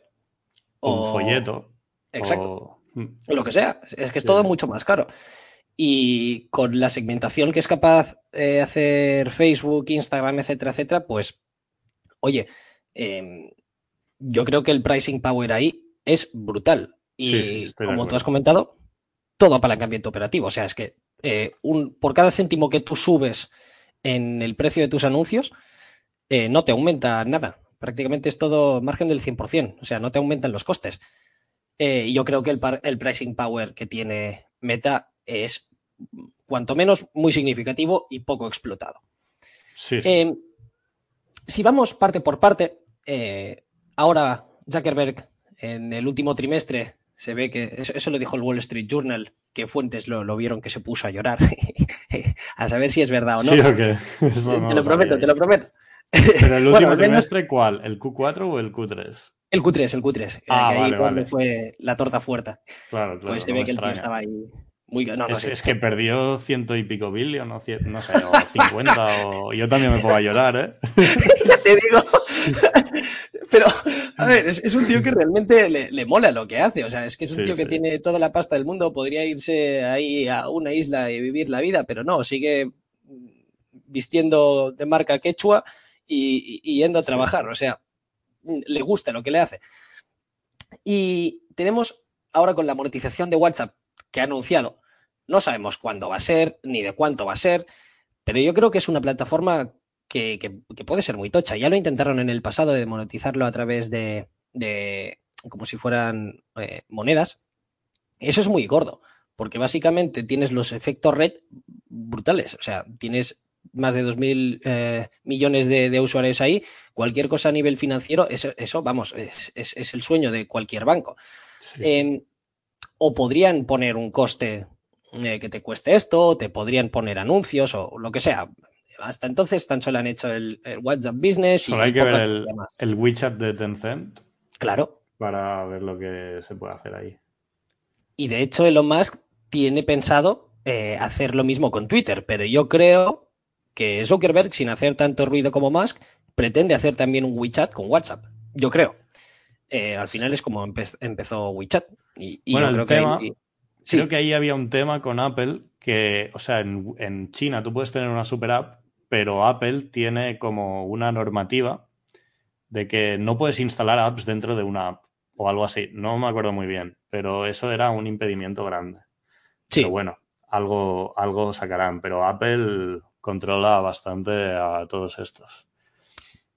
O... Un folleto. Exacto. O... Lo que sea. Es que es sí. todo mucho más caro. Y con la segmentación que es capaz de eh, hacer Facebook, Instagram, etcétera, etcétera, pues, oye, eh, yo creo que el pricing power ahí es brutal. Y sí, sí, como tú has comentado, todo apalancamiento operativo. O sea, es que eh, un, por cada céntimo que tú subes en el precio de tus anuncios, eh, no te aumenta nada. Prácticamente es todo margen del cien por ciento. O sea, no te aumentan los costes. Eh, yo creo que el, par, el pricing power que tiene Meta es, cuanto menos, muy significativo y poco explotado. Sí, sí. Eh, si vamos parte por parte, eh, ahora Zuckerberg en el último trimestre se ve que, eso, eso lo dijo el Wall Street Journal, que fuentes lo, lo vieron que se puso a llorar, a saber si es verdad o no. Sí, okay. Eso no te lo, lo prometo, te lo prometo. ¿Pero el último bueno, trimestre menos... cuál? ¿El Q cuatro o el Q tres? El Q tres, el Q tres. Ah, que ahí vale, vale. fue la torta fuerte. Claro, claro. Pues se no ve que el tío estaba ahí... Muy, no, no es, es que perdió ciento y pico billion, no, cien, no sé, o cincuenta, o yo también me puedo llorar, ¿eh? Ya te digo. Pero, a ver, es, es un tío que realmente le, le mola lo que hace. O sea, es que es un sí, tío que sí. tiene toda la pasta del mundo, podría irse ahí a una isla y vivir la vida, pero no, sigue vistiendo de marca quechua y, y, y yendo a trabajar. O sea, le gusta lo que le hace. Y tenemos ahora con la monetización de WhatsApp, que ha anunciado. No sabemos cuándo va a ser, ni de cuánto va a ser, pero yo creo que es una plataforma que, que, que puede ser muy tocha. Ya lo intentaron en el pasado de monetizarlo a través de, de como si fueran eh, monedas. Eso es muy gordo, porque básicamente tienes los efectos red brutales. O sea, tienes más de dos mil eh, millones de, de usuarios ahí. Cualquier cosa a nivel financiero, eso, eso vamos, es, es, es el sueño de cualquier banco. Sí. Eh, O podrían poner un coste eh, que te cueste esto, te podrían poner anuncios o lo que sea. Hasta entonces tan solo han hecho el, el WhatsApp Business. Solo hay que ver el, el WeChat de Tencent. Claro. Para ver lo que se puede hacer ahí. Y de hecho Elon Musk tiene pensado eh, hacer lo mismo con Twitter, pero yo creo que Zuckerberg, sin hacer tanto ruido como Musk, pretende hacer también un WeChat con WhatsApp. Yo creo. Eh, al final es como empe- empezó WeChat. Y, y bueno, yo creo, el tema, que ahí, sí. creo que ahí había un tema con Apple que, o sea, en, en China tú puedes tener una super app, pero Apple tiene como una normativa de que no puedes instalar apps dentro de una app o algo así. No me acuerdo muy bien, pero eso era un impedimento grande. Sí. Pero bueno, algo, algo sacarán, pero Apple controla bastante a todos estos.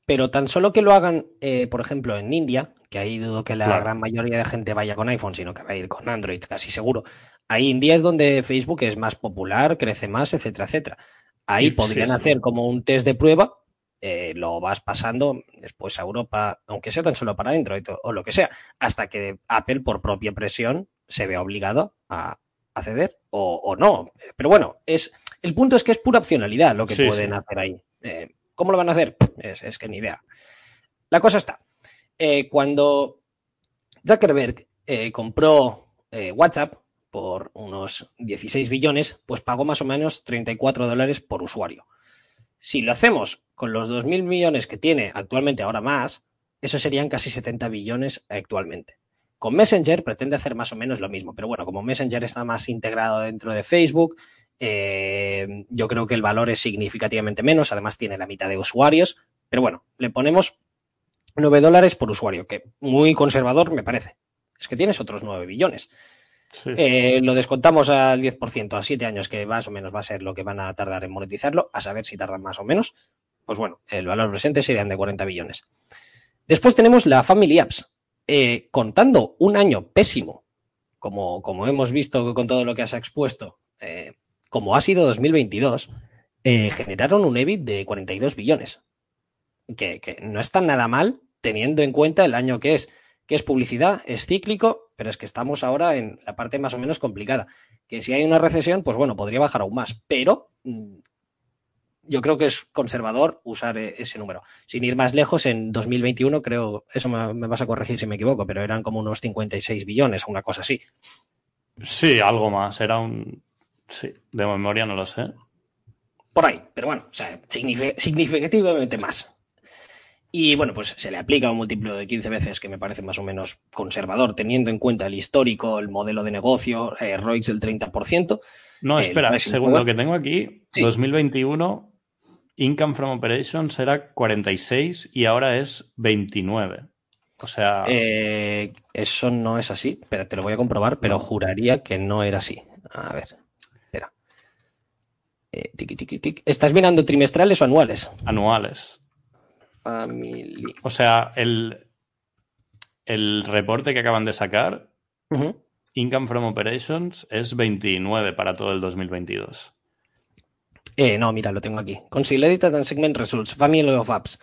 Pero tan solo que lo hagan, eh, por ejemplo, en India, que ahí dudo que la claro. gran mayoría de gente vaya con iPhone, sino que va a ir con Android, casi seguro. Ahí India es donde Facebook es más popular, crece más, etcétera, etcétera. Ahí sí, podrían sí, hacer sí. como un test de prueba, eh, lo vas pasando después a Europa, aunque sea tan solo para Android o lo que sea, hasta que Apple, por propia presión, se vea obligado a acceder o, o no. Pero bueno, es el punto es que es pura opcionalidad lo que sí, pueden sí. hacer ahí. Eh, ¿Cómo lo van a hacer? Es, es que ni idea. La cosa está, eh, cuando Zuckerberg eh, compró eh, WhatsApp por unos dieciséis billones, pues pagó más o menos treinta y cuatro dólares por usuario. Si lo hacemos con los dos mil millones que tiene actualmente, ahora más, eso serían casi setenta billones actualmente. Con Messenger pretende hacer más o menos lo mismo, pero bueno, como Messenger está más integrado dentro de Facebook, eh, yo creo que el valor es significativamente menos, además tiene la mitad de usuarios, pero bueno, le ponemos nueve dólares por usuario, que muy conservador me parece. Es que tienes otros nueve billones. Sí. Eh, lo descontamos al diez por ciento, a siete años, que más o menos va a ser lo que van a tardar en monetizarlo, a saber si tardan más o menos. Pues bueno, el valor presente serían de cuarenta billones. Después tenemos la Family Apps. Eh, contando un año pésimo, como, como hemos visto con todo lo que has expuesto, eh, como ha sido dos mil veintidós, eh, generaron un EBIT de cuarenta y dos billones, que, que no está nada mal teniendo en cuenta el año que es, que es publicidad, es cíclico, pero es que estamos ahora en la parte más o menos complicada, que si hay una recesión, pues bueno, podría bajar aún más, pero mmm, yo creo que es conservador usar ese número. Sin ir más lejos, en dos mil veintiuno, creo, eso me, me vas a corregir si me equivoco, pero eran como unos cincuenta y seis billones o una cosa así. Sí, algo más. Era un... Sí, de memoria no lo sé. Por ahí, pero bueno, o sea, signific- significativamente más. Y bueno, pues se le aplica un múltiplo de quince veces, que me parece más o menos conservador, teniendo en cuenta el histórico, el modelo de negocio, eh, R O I C del treinta por ciento. No, espera, el segundo que tengo aquí, sí. dos mil veintiuno, Income from Operations era cuarenta y seis y ahora es veintinueve. O sea... Eh, eso no es así, pero te lo voy a comprobar, pero juraría que no era así. A ver, espera. Eh, tiki, tiki, tiki. ¿Estás mirando trimestrales o anuales? Anuales. Family. O sea, el, el reporte que acaban de sacar, uh-huh. Income from Operations, es veintinueve para todo el dos mil veintidós. Eh, no, mira, lo tengo aquí. Consider Edited and Segment Results, Family of Apps.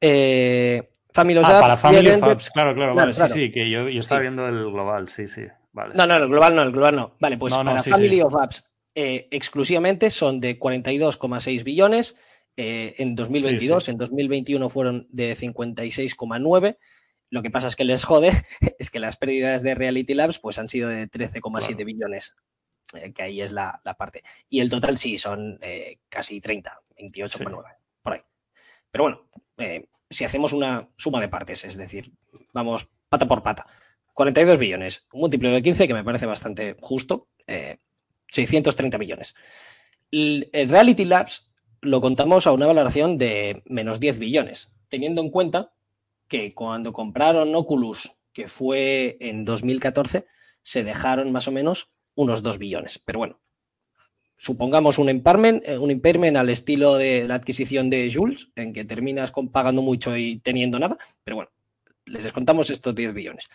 Eh, family of ah, apps, para Family of Apps, claro, claro, claro, vale, claro. Sí, sí, que yo, yo estaba sí. viendo el global, sí, sí. Vale. No, no, el global no, el global no. Vale, pues no, no, para sí, Family sí. of Apps eh, exclusivamente son de cuarenta y dos coma seis billones. Eh, en dos mil veintidós, sí, sí. En dos mil veintiuno fueron de cincuenta y seis coma nueve. Lo que pasa es que les jode es que las pérdidas de Reality Labs pues han sido de trece coma siete claro. billones, eh, que ahí es la, la parte. Y el total sí, son eh, casi treinta, veintiocho coma nueve, sí. por ahí. Pero bueno, eh, si hacemos una suma de partes, es decir, vamos pata por pata. cuarenta y dos billones, múltiplo de quince, que me parece bastante justo, eh, seiscientos treinta millones. El, el Reality Labs lo contamos a una valoración de menos diez billones, teniendo en cuenta que cuando compraron Oculus, que fue en dos mil catorce, se dejaron más o menos unos dos billones. Pero bueno, supongamos un impairment, un impairment al estilo de la adquisición de Jules, en que terminas con, pagando mucho y teniendo nada, pero bueno, les descontamos estos diez billones.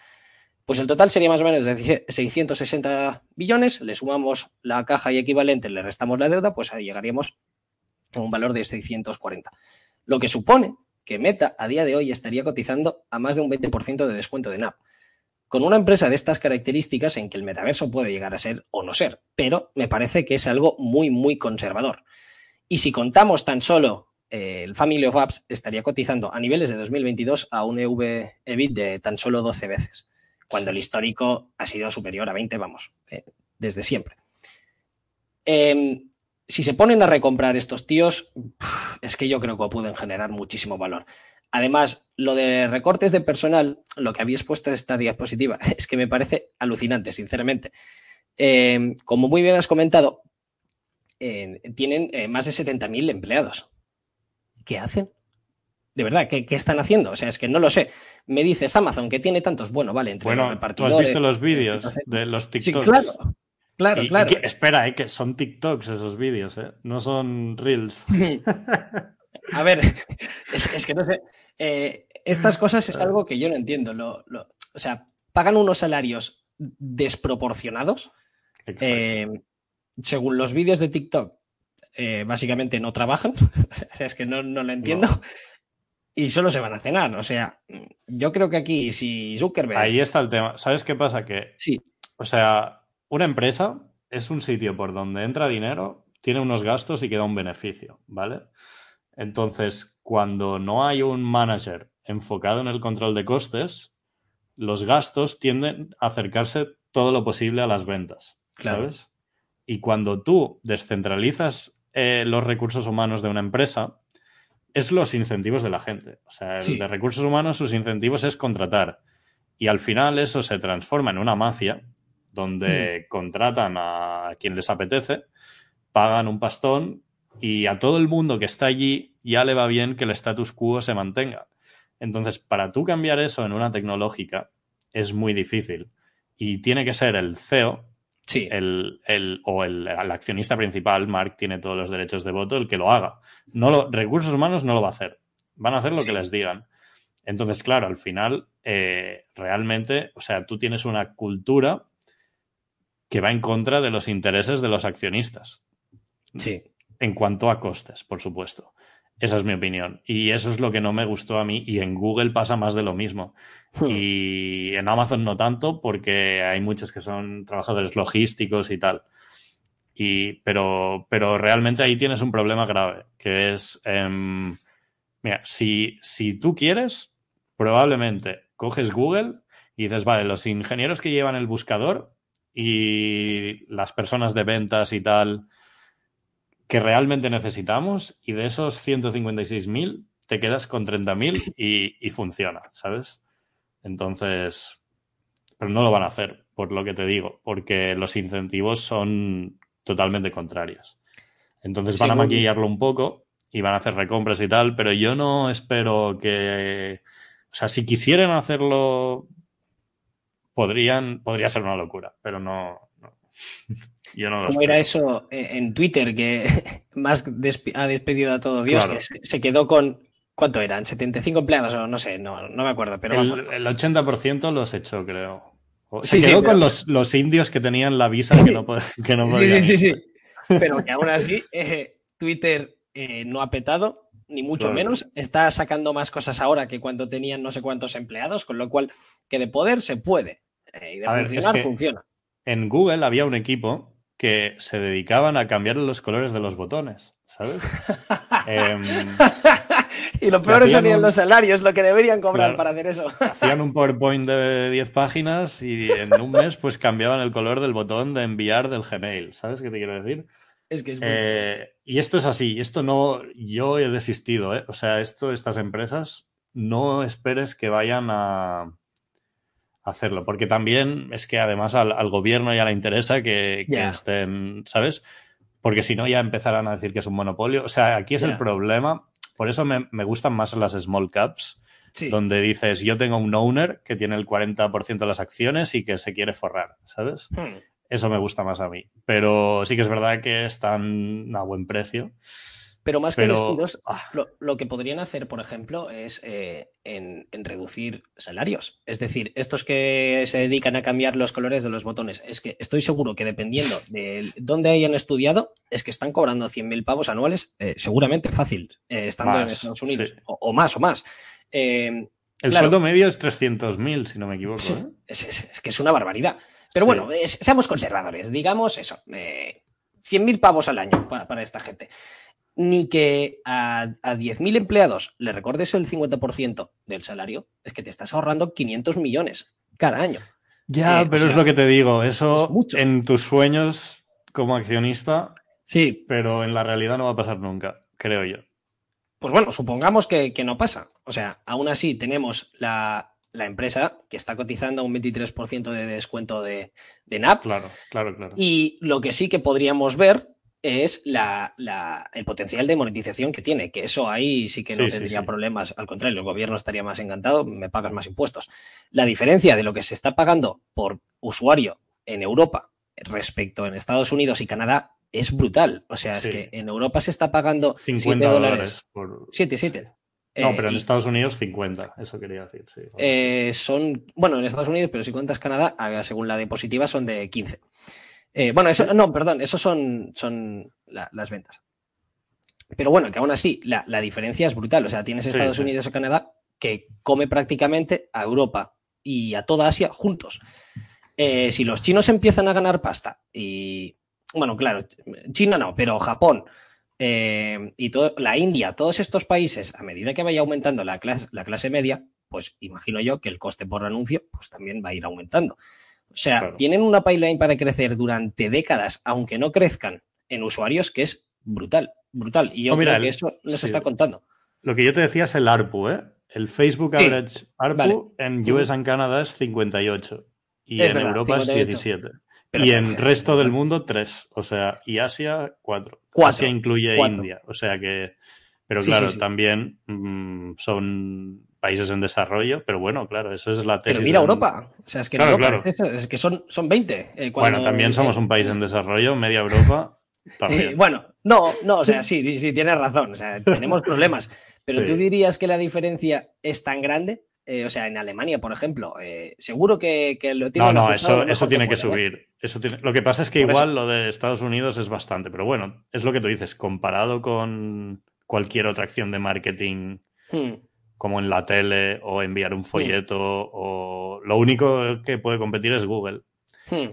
Pues el total sería más o menos de seiscientos sesenta billones, le sumamos la caja y equivalente, le restamos la deuda, pues ahí llegaríamos a un valor de seiscientos cuarenta, lo que supone que Meta a día de hoy estaría cotizando a más de un veinte por ciento de descuento de N A V. Con una empresa de estas características en que el metaverso puede llegar a ser o no ser, pero me parece que es algo muy, muy conservador. Y si contamos tan solo eh, el Family of Apps, estaría cotizando a niveles de dos mil veintidós a un E B I T de tan solo doce veces, cuando el histórico ha sido superior a veinte, vamos, eh, desde siempre. Eh, Si se ponen a recomprar estos tíos, es que yo creo que pueden generar muchísimo valor. Además, lo de recortes de personal, lo que habéis puesto en esta diapositiva, es que me parece alucinante, sinceramente. Eh, como muy bien has comentado, eh, tienen eh, más de setenta mil empleados. ¿Qué hacen? De verdad, ¿qué, ¿qué están haciendo? O sea, es que no lo sé. Me dices Amazon que tiene tantos. Bueno, vale, entre bueno, los repartidores... Bueno, ¿tú has visto los vídeos entonces... de los TikToks? Sí, claro. Claro, y, claro. Y que, espera, eh, que son TikToks esos vídeos, eh. No son Reels. A ver, es, es que no sé. Eh, estas cosas es algo que yo no entiendo. Lo, lo, o sea, pagan unos salarios desproporcionados. Eh, según los vídeos de TikTok, eh, básicamente no trabajan. O sea, es que no, no lo entiendo. No. Y solo se van a cenar. O sea, yo creo que aquí, si Zuckerberg... Ahí está el tema. ¿Sabes qué pasa? Que, sí. O sea... Una empresa es un sitio por donde entra dinero, tiene unos gastos y queda un beneficio, ¿vale? Entonces, cuando no hay un manager enfocado en el control de costes, los gastos tienden a acercarse todo lo posible a las ventas, ¿sabes? Claro. Y cuando tú descentralizas eh, los recursos humanos de una empresa, es los incentivos de la gente. O sea, el sí. de recursos humanos, sus incentivos es contratar. Y al final eso se transforma en una mafia, donde sí. contratan a quien les apetece, pagan un pastón y a todo el mundo que está allí ya le va bien que el status quo se mantenga. Entonces, para tú cambiar eso en una tecnológica es muy difícil y tiene que ser el C E O sí. el, el, o el, el accionista principal, Mark tiene todos los derechos de voto, el que lo haga. No lo, recursos humanos no lo va a hacer, van a hacer lo sí. que les digan. Entonces, claro, al final eh, realmente, o sea, tú tienes una cultura que va en contra de los intereses de los accionistas. Sí. En cuanto a costes, por supuesto. Esa es mi opinión. Y eso es lo que no me gustó a mí. Y en Google pasa más de lo mismo. Hmm. Y en Amazon no tanto, porque hay muchos que son trabajadores logísticos y tal. Y, pero, pero realmente ahí tienes un problema grave, que es... Eh, mira, si, si tú quieres, probablemente coges Google y dices, vale, los ingenieros que llevan el buscador... y las personas de ventas y tal que realmente necesitamos, y de esos ciento cincuenta y seis mil te quedas con treinta mil y, y funciona, ¿sabes? Entonces, pero no lo van a hacer, por lo que te digo, porque los incentivos son totalmente contrarios. Entonces van sí, a maquillarlo un poco y van a hacer recompras y tal, pero yo no espero que... O sea, si quisieran hacerlo, podrían podría ser una locura, pero no... no. Yo no lo ¿Cómo espero. Era eso en Twitter, que Musk desp- ha despedido a todo Dios, claro. Que se quedó con... ¿Cuánto eran? ¿setenta y cinco empleados? O no sé, no, no me acuerdo. Pero el, el ochenta por ciento los echó, creo. Se sí, quedó sí, con pero... los, los indios que tenían la visa que no, pod- que no podían. Sí, sí, sí, sí. Pero que aún así eh, Twitter eh, no ha petado, ni mucho claro. menos. Está sacando más cosas ahora que cuando tenían no sé cuántos empleados, con lo cual que de poder se puede. Eh, y de a funcionar, ver, es que funciona. En Google había un equipo que se dedicaban a cambiar los colores de los botones, ¿sabes? eh, y lo peor serían un... los salarios, lo que deberían cobrar claro, para hacer eso. Hacían un PowerPoint de diez páginas y en un mes pues cambiaban el color del botón de enviar del Gmail, ¿sabes qué te quiero decir? Es que es muy eh, y esto es así, esto no, yo he desistido, ¿eh? O sea, esto, estas empresas no esperes que vayan a hacerlo, porque también es que además al, al gobierno ya le interesa que, que yeah. estén, ¿sabes? Porque si no ya empezarán a decir que es un monopolio. O sea, aquí es yeah. el problema. Por eso me, me gustan más las small caps, sí. donde dices, yo tengo un owner que tiene el cuarenta por ciento de las acciones y que se quiere forrar, ¿sabes? Hmm. Eso me gusta más a mí. Pero sí que es verdad que están a buen precio. Pero más pero... que despidos, ah. lo, lo que podrían hacer, por ejemplo, es eh, en, en reducir salarios. Es decir, estos que se dedican a cambiar los colores de los botones, es que estoy seguro que dependiendo de dónde hayan estudiado, es que están cobrando cien mil pavos anuales, eh, seguramente fácil, eh, estando más, en Estados Unidos, sí. o, o más, o más. Eh, El claro, sueldo medio es trescientos mil, si no me equivoco. Sí, ¿eh? es, es, es que es una barbaridad. Pero sí. bueno, es, seamos conservadores, digamos eso, eh, cien mil pavos al año para, para esta gente. Ni que a, a diez mil empleados le recordes el cincuenta por ciento del salario, es que te estás ahorrando quinientos millones cada año. Ya, eh, pero o sea, es lo que te digo, eso es en tus sueños como accionista, sí, pero en la realidad no va a pasar nunca, creo yo. Pues bueno, supongamos que, que no pasa. O sea, aún así tenemos la, la empresa que está cotizando un veintitrés por ciento de descuento de, de N A P. Claro, claro, claro. Y lo que sí que podríamos ver es la, la, el potencial de monetización que tiene, que eso ahí sí que no sí, tendría sí, sí. problemas, al contrario, el gobierno estaría más encantado, me pagas más impuestos. La diferencia de lo que se está pagando por usuario en Europa respecto en Estados Unidos y Canadá es brutal, o sea, sí. es que en Europa se está pagando cincuenta dólares por... siete, siete. No, eh, pero en y... Estados Unidos cincuenta, eso quería decir, sí. Eh, son, bueno, en Estados Unidos, pero si cuentas Canadá, según la diapositiva, son de quince. Eh, bueno, eso no, perdón, eso son, son la, las ventas. Pero bueno, que aún así la, la diferencia es brutal. O sea, tienes Estados sí, sí. Unidos o Canadá que come prácticamente a Europa y a toda Asia juntos. Eh, si los chinos empiezan a ganar pasta y, bueno, claro, China no, pero Japón eh, y todo, la India, todos estos países, a medida que vaya aumentando la clase, la clase media, pues imagino yo que el coste por anuncio pues también va a ir aumentando. O sea, claro. tienen una pipeline para crecer durante décadas, aunque no crezcan en usuarios, que es brutal, brutal. Y yo no, mira, creo que el, eso no sí. se está contando. Lo que yo te decía es el A R P U, ¿eh? El Facebook sí. Average A R P U vale. en sí. U S and Canadá es cincuenta y ocho y es en verdad, Europa cincuenta y ocho. Es diecisiete. Pero y en el resto del mundo tres, o sea, y Asia cuatro. cuatro Asia incluye cuatro. India, o sea que... Pero sí, claro, sí, sí. también mmm, son... países en desarrollo, pero bueno, claro, eso es la tesis. Pero mira Europa, en... o sea, es que, claro, Europa, claro. Es que son, son veinte. Eh, cuando... Bueno, también somos un país en desarrollo, media Europa, también. Eh, bueno, no, no, o sea, sí, sí, tienes razón, o sea, tenemos problemas, pero sí. ¿tú dirías que la diferencia es tan grande? Eh, o sea, en Alemania, por ejemplo, eh, seguro que, que lo tienen... No, no, eso, eso tiene que, que puede, subir. ¿Eh? Eso tiene... Lo que pasa es que por igual eso. Lo de Estados Unidos es bastante, pero bueno, es lo que tú dices, comparado con cualquier otra acción de marketing... Hmm. como en la tele o enviar un folleto sí. o lo único que puede competir es Google. Sí.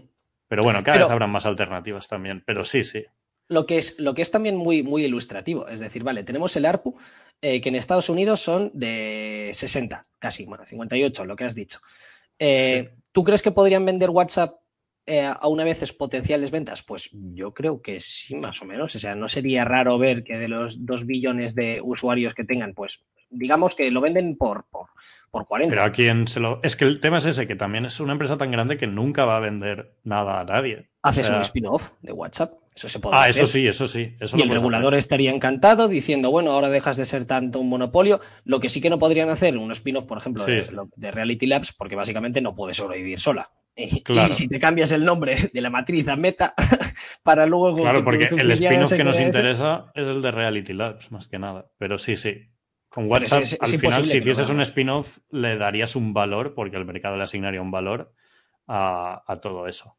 Pero bueno, cada pero, vez habrán más alternativas también, pero sí, sí. Lo que es, lo que es también muy, muy ilustrativo, es decir, vale, tenemos el A R P U eh, que en Estados Unidos son de sesenta, casi, bueno, cincuenta y ocho, lo que has dicho. Eh, sí. ¿Tú crees que podrían vender WhatsApp eh, a una vez es potenciales ventas? Pues yo creo que sí, más o menos. O sea, no sería raro ver que de los dos billones de usuarios que tengan, pues digamos que lo venden por, por, por cuarenta. Pero a quién se lo... Es que el tema es ese, que también es una empresa tan grande que nunca va a vender nada a nadie. Haces o sea... un spin-off de WhatsApp. Eso se puede ah, hacer. Eso sí, eso sí. Eso y el regulador hacer. Estaría encantado diciendo, bueno, ahora dejas de ser tanto un monopolio. Lo que sí que no podrían hacer, un spin-off, por ejemplo, sí. de, de Reality Labs, porque básicamente no puede sobrevivir sola. Y, claro. y si te cambias el nombre de la matriz a Meta para luego... Claro, que porque el spin-off que nos interesa es el de Reality Labs, más que nada. Pero sí, sí. Con WhatsApp, es, es, al es final, si hicieses un spin-off, le darías un valor, porque el mercado le asignaría un valor a, a todo eso.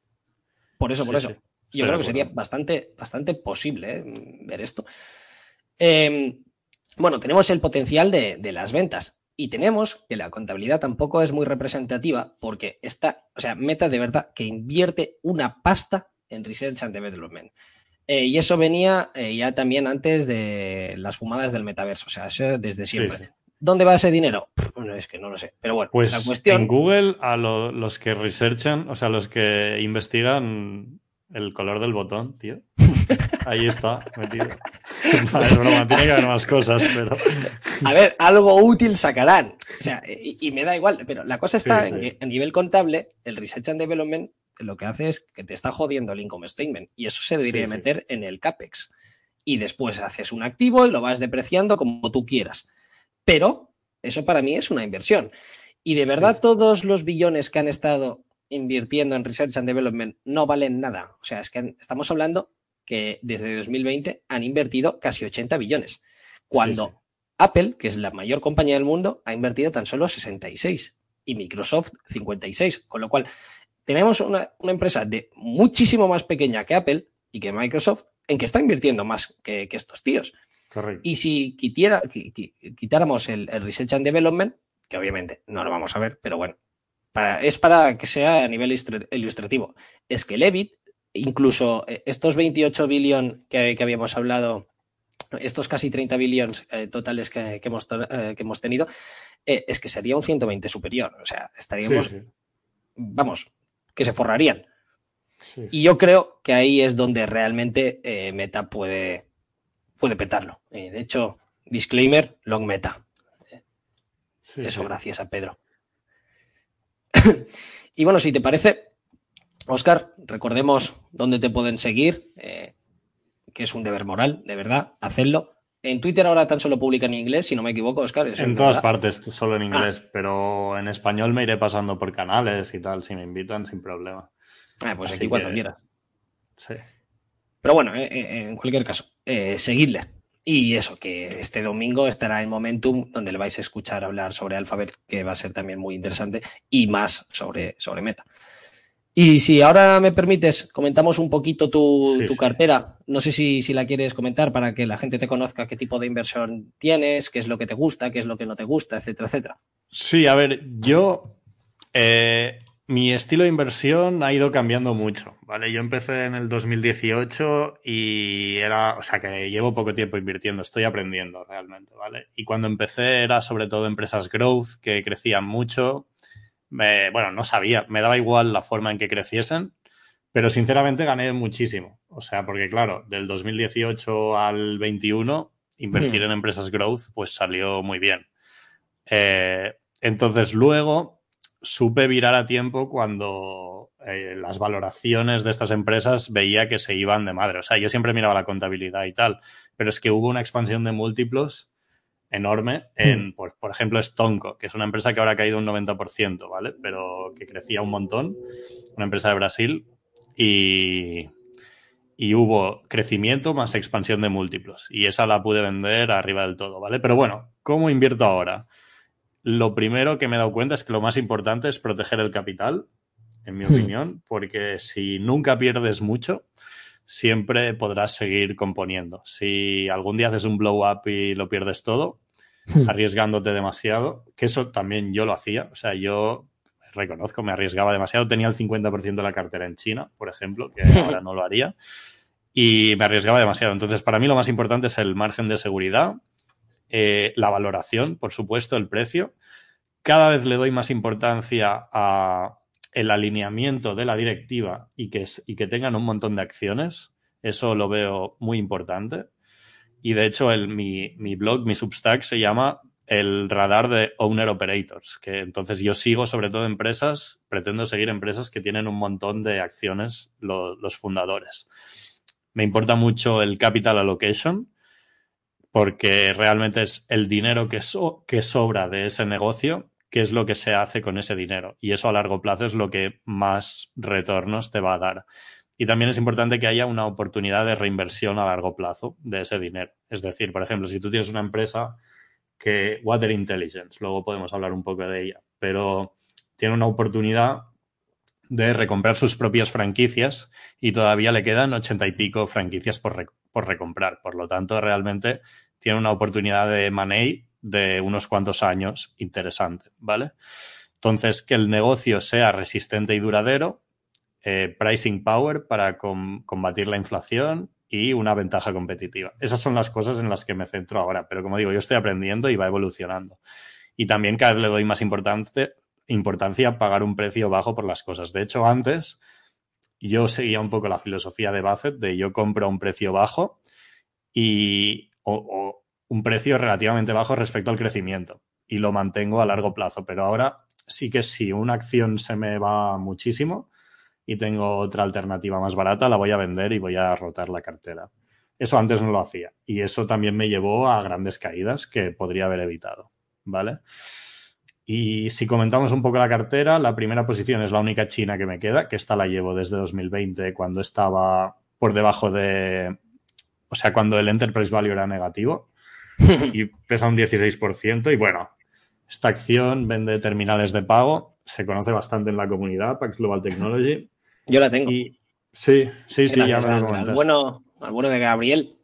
Por eso, por sí, eso. Sí. Yo creo que sería bastante, bastante posible ¿eh? ver esto. Eh, bueno, tenemos el potencial de, de las ventas y tenemos que la contabilidad tampoco es muy representativa porque está, o sea, Meta de verdad que invierte una pasta en Research and Development. Eh, y eso venía eh, ya también antes de las fumadas del metaverso, o sea, eso desde siempre. Sí. ¿Dónde va ese dinero? Bueno, es que no lo sé, pero bueno, pues la cuestión... en Google a lo, los que researchan, o sea, los que investigan... El color del botón, tío. Ahí está, metido. No, es broma, tiene que haber más cosas, pero... A ver, algo útil sacarán. O sea, y, y me da igual, pero la cosa está sí, en sí. que a nivel contable, el Research and Development lo que hace es que te está jodiendo el Income Statement y eso se debería sí, meter sí. en el CAPEX. Y después haces un activo y lo vas depreciando como tú quieras. Pero eso para mí es una inversión. Y de verdad sí. todos los billones que han estado... invirtiendo en Research and Development no valen nada. O sea, es que estamos hablando que desde dos mil veinte han invertido casi ochenta billones, cuando sí, sí. Apple, que es la mayor compañía del mundo, ha invertido tan solo sesenta y seis y Microsoft cincuenta y seis, con lo cual tenemos una, una empresa de muchísimo más pequeña que Apple y que Microsoft en que está invirtiendo más que, que estos tíos. Correcto. Y si quitiera, qu- qu- quitáramos el, el Research and Development, que obviamente no lo vamos a ver, pero bueno, Para, es para que sea a nivel ilustrativo. Es que el EBIT, incluso estos veintiocho billones que, que habíamos hablado, estos casi treinta billones eh, totales que, que, hemos, eh, que hemos tenido, eh, es que sería un ciento veinte superior. O sea, estaríamos, sí, sí. vamos, que se forrarían. Sí. Y yo creo que ahí es donde realmente eh, Meta puede, puede petarlo. Eh, de hecho, disclaimer, long Meta. Sí, Eso sí. gracias a Pedro. Y bueno, si te parece, Oscar, recordemos dónde te pueden seguir, eh, que es un deber moral, de verdad, hacedlo. En Twitter ahora tan solo publica en inglés, si no me equivoco, Oscar. En todas partes, solo en inglés, ah. pero en español me iré pasando por canales y tal, si me invitan, sin problema. Ah, pues Así aquí que... cuando quieras. Sí. Pero bueno, eh, eh, en cualquier caso, eh, seguidle. Y eso, que este domingo estará en Momentum, donde le vais a escuchar hablar sobre Alphabet, que va a ser también muy interesante, y más sobre, sobre Meta. Y si ahora me permites, comentamos un poquito tu, sí, tu cartera. No sé si, si la quieres comentar para que la gente te conozca qué tipo de inversión tienes, qué es lo que te gusta, qué es lo que no te gusta, etcétera, etcétera. Sí, a ver, yo... Eh... Mi estilo de inversión ha ido cambiando mucho, ¿vale? Yo empecé en el dos mil dieciocho y era... O sea, que llevo poco tiempo invirtiendo, estoy aprendiendo realmente, ¿vale? Y cuando empecé era sobre todo empresas growth que crecían mucho. Me, bueno, no sabía, me daba igual la forma en que creciesen, pero sinceramente gané muchísimo. O sea, porque claro, del dos mil dieciocho al veintiuno, invertir sí. en empresas growth pues salió muy bien. Eh, entonces luego... Supe virar a tiempo cuando eh, las valoraciones de estas empresas veía que se iban de madre. O sea, yo siempre miraba la contabilidad y tal, pero es que hubo una expansión de múltiplos enorme en, por, por ejemplo, Stonco, que es una empresa que ahora ha caído un noventa por ciento, ¿vale? Pero que crecía un montón, una empresa de Brasil, y, y hubo crecimiento más expansión de múltiplos. Y esa la pude vender arriba del todo, ¿vale? Pero bueno, ¿cómo invierto ahora? Lo primero que me he dado cuenta es que lo más importante es proteger el capital, en mi sí. opinión, porque si nunca pierdes mucho, siempre podrás seguir componiendo. Si algún día haces un blow up y lo pierdes todo, sí. arriesgándote demasiado, que eso también yo lo hacía, o sea, yo reconozco, me arriesgaba demasiado, tenía el cincuenta por ciento de la cartera en China, por ejemplo, que ahora no lo haría, y me arriesgaba demasiado. Entonces, para mí lo más importante es el margen de seguridad, Eh, la valoración, por supuesto, el precio. Cada vez le doy más importancia al alineamiento de la directiva y que, y que tengan un montón de acciones. Eso lo veo muy importante. Y, de hecho, el, mi, mi blog, mi Substack, se llama el radar de owner operators, que entonces yo sigo sobre todo empresas, pretendo seguir empresas que tienen un montón de acciones lo, los fundadores. Me importa mucho el capital allocation porque realmente es el dinero que, so, que sobra de ese negocio, qué es lo que se hace con ese dinero, y eso a largo plazo es lo que más retornos te va a dar. Y también es importante que haya una oportunidad de reinversión a largo plazo de ese dinero. Es decir, por ejemplo, si tú tienes una empresa que Water Intelligence, luego podemos hablar un poco de ella, pero tiene una oportunidad de recomprar sus propias franquicias y todavía le quedan ochenta y pico franquicias por, rec- por recomprar. Por lo tanto, realmente tiene una oportunidad de M and A de unos cuantos años interesante, ¿vale? Entonces, que el negocio sea resistente y duradero, Eh, pricing power para com- combatir la inflación y una ventaja competitiva. Esas son las cosas en las que me centro ahora, pero como digo, yo estoy aprendiendo y va evolucionando. Y también cada vez le doy más importante, importancia a pagar un precio bajo por las cosas. De hecho, antes yo seguía un poco la filosofía de Buffett de yo compro a un precio bajo y o, o un precio relativamente bajo respecto al crecimiento y lo mantengo a largo plazo. Pero ahora sí que si una acción se me va muchísimo y tengo otra alternativa más barata, la voy a vender y voy a rotar la cartera. Eso antes no lo hacía. Y eso también me llevó a grandes caídas que podría haber evitado, ¿vale? Y si comentamos un poco la cartera, la primera posición es la única china que me queda, que esta la llevo desde dos mil veinte, cuando estaba por debajo de... O sea, cuando el enterprise value era negativo y pesa un dieciséis por ciento. Y bueno, esta acción vende terminales de pago, se conoce bastante en la comunidad, Pax Global Technology. Yo la tengo. Y, sí, sí, sí, ya me lo comentaste. Al bueno, al bueno de Gabriel.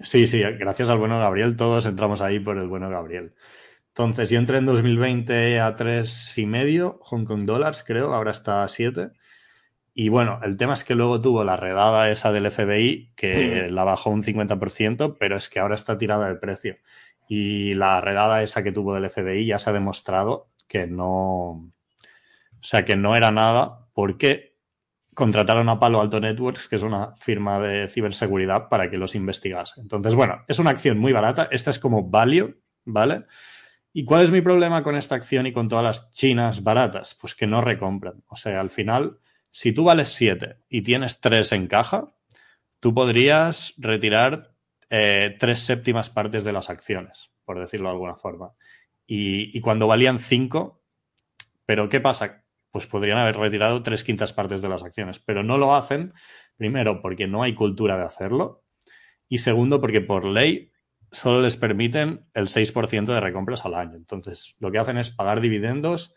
Sí, sí, gracias al bueno de Gabriel. Todos entramos ahí por el bueno de Gabriel. Entonces, yo entré en dos mil veinte a tres coma cinco Hong Kong dólares, creo. Ahora está a siete. Y bueno, el tema es que luego tuvo la redada esa del F B I, que mm. la bajó un cincuenta por ciento, pero es que ahora está tirada de precio. Y la redada esa que tuvo del F B I ya se ha demostrado que no... O sea, que no era nada porque... contrataron a Palo Alto Networks, que es una firma de ciberseguridad, para que los investigase. Entonces, bueno, es una acción muy barata. Esta es como value, ¿vale? ¿Y cuál es mi problema con esta acción y con todas las chinas baratas? Pues que no recompran. O sea, al final, si tú vales siete y tienes tres en caja, tú podrías retirar eh, tres séptimas partes de las acciones, por decirlo de alguna forma. Y, y cuando valían cinco, ¿pero qué pasa? Pues podrían haber retirado tres quintas partes de las acciones, pero no lo hacen, primero, porque no hay cultura de hacerlo, y segundo, porque por ley solo les permiten el seis por ciento de recompras al año. Entonces, lo que hacen es pagar dividendos,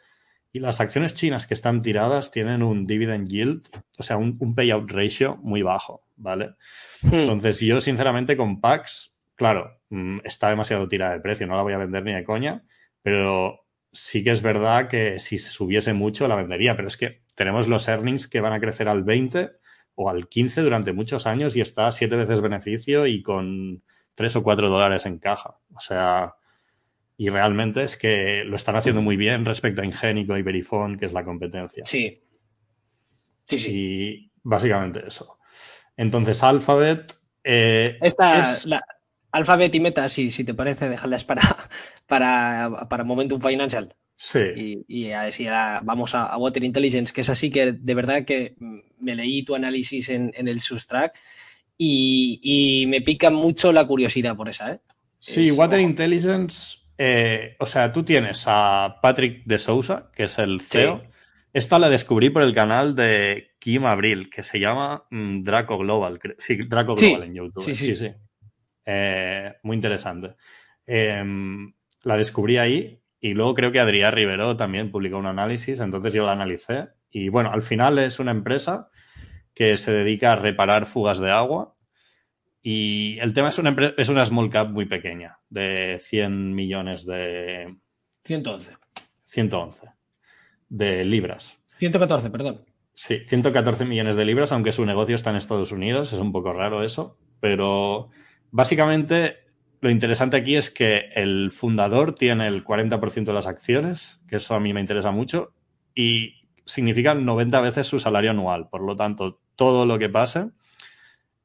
y las acciones chinas que están tiradas tienen un dividend yield, o sea, un, un payout ratio muy bajo, ¿vale? Hmm. Entonces, yo, sinceramente, con Pax, claro, está demasiado tirada de precio, no la voy a vender ni de coña, pero... sí que es verdad que si subiese mucho la vendería, pero es que tenemos los earnings que van a crecer al veinte o al quince durante muchos años y está siete veces beneficio y con tres o cuatro dólares en caja. O sea, y realmente es que lo están haciendo muy bien respecto a Ingenico y Verifone, que es la competencia. Sí. Sí, sí. Y básicamente eso. Entonces, Alphabet... Eh, Esta... Es... La... Alphabet y Meta, si, si te parece, dejarlas para, para, para Momentum Financial. Sí. Y, y a, si a, vamos a, a Water Intelligence, que es así que de verdad que me leí tu análisis en, en el Substack y, y me pica mucho la curiosidad por esa, ¿eh? Sí, es, Water oh. Intelligence, eh, o sea, tú tienes a Patrick de Sousa, que es el C E O. Sí. Esta la descubrí por el canal de Kim Abril, que se llama mmm, Draco Global. Sí, Draco Global sí. En YouTube. Sí, sí, sí. sí. Eh, muy interesante. Eh, la descubrí ahí y luego creo que Adrián Rivero también publicó un análisis, entonces yo la analicé. Y bueno, al final es una empresa que se dedica a reparar fugas de agua y el tema es una, empre- es una small cap muy pequeña, de cien millones de... ciento once. ciento once de libras. ciento catorce, perdón. Sí, ciento catorce millones de libras, aunque su negocio está en Estados Unidos, es un poco raro eso, pero... Básicamente, lo interesante aquí es que el fundador tiene el cuarenta por ciento de las acciones, que eso a mí me interesa mucho, y significan noventa veces su salario anual. Por lo tanto, todo lo que pase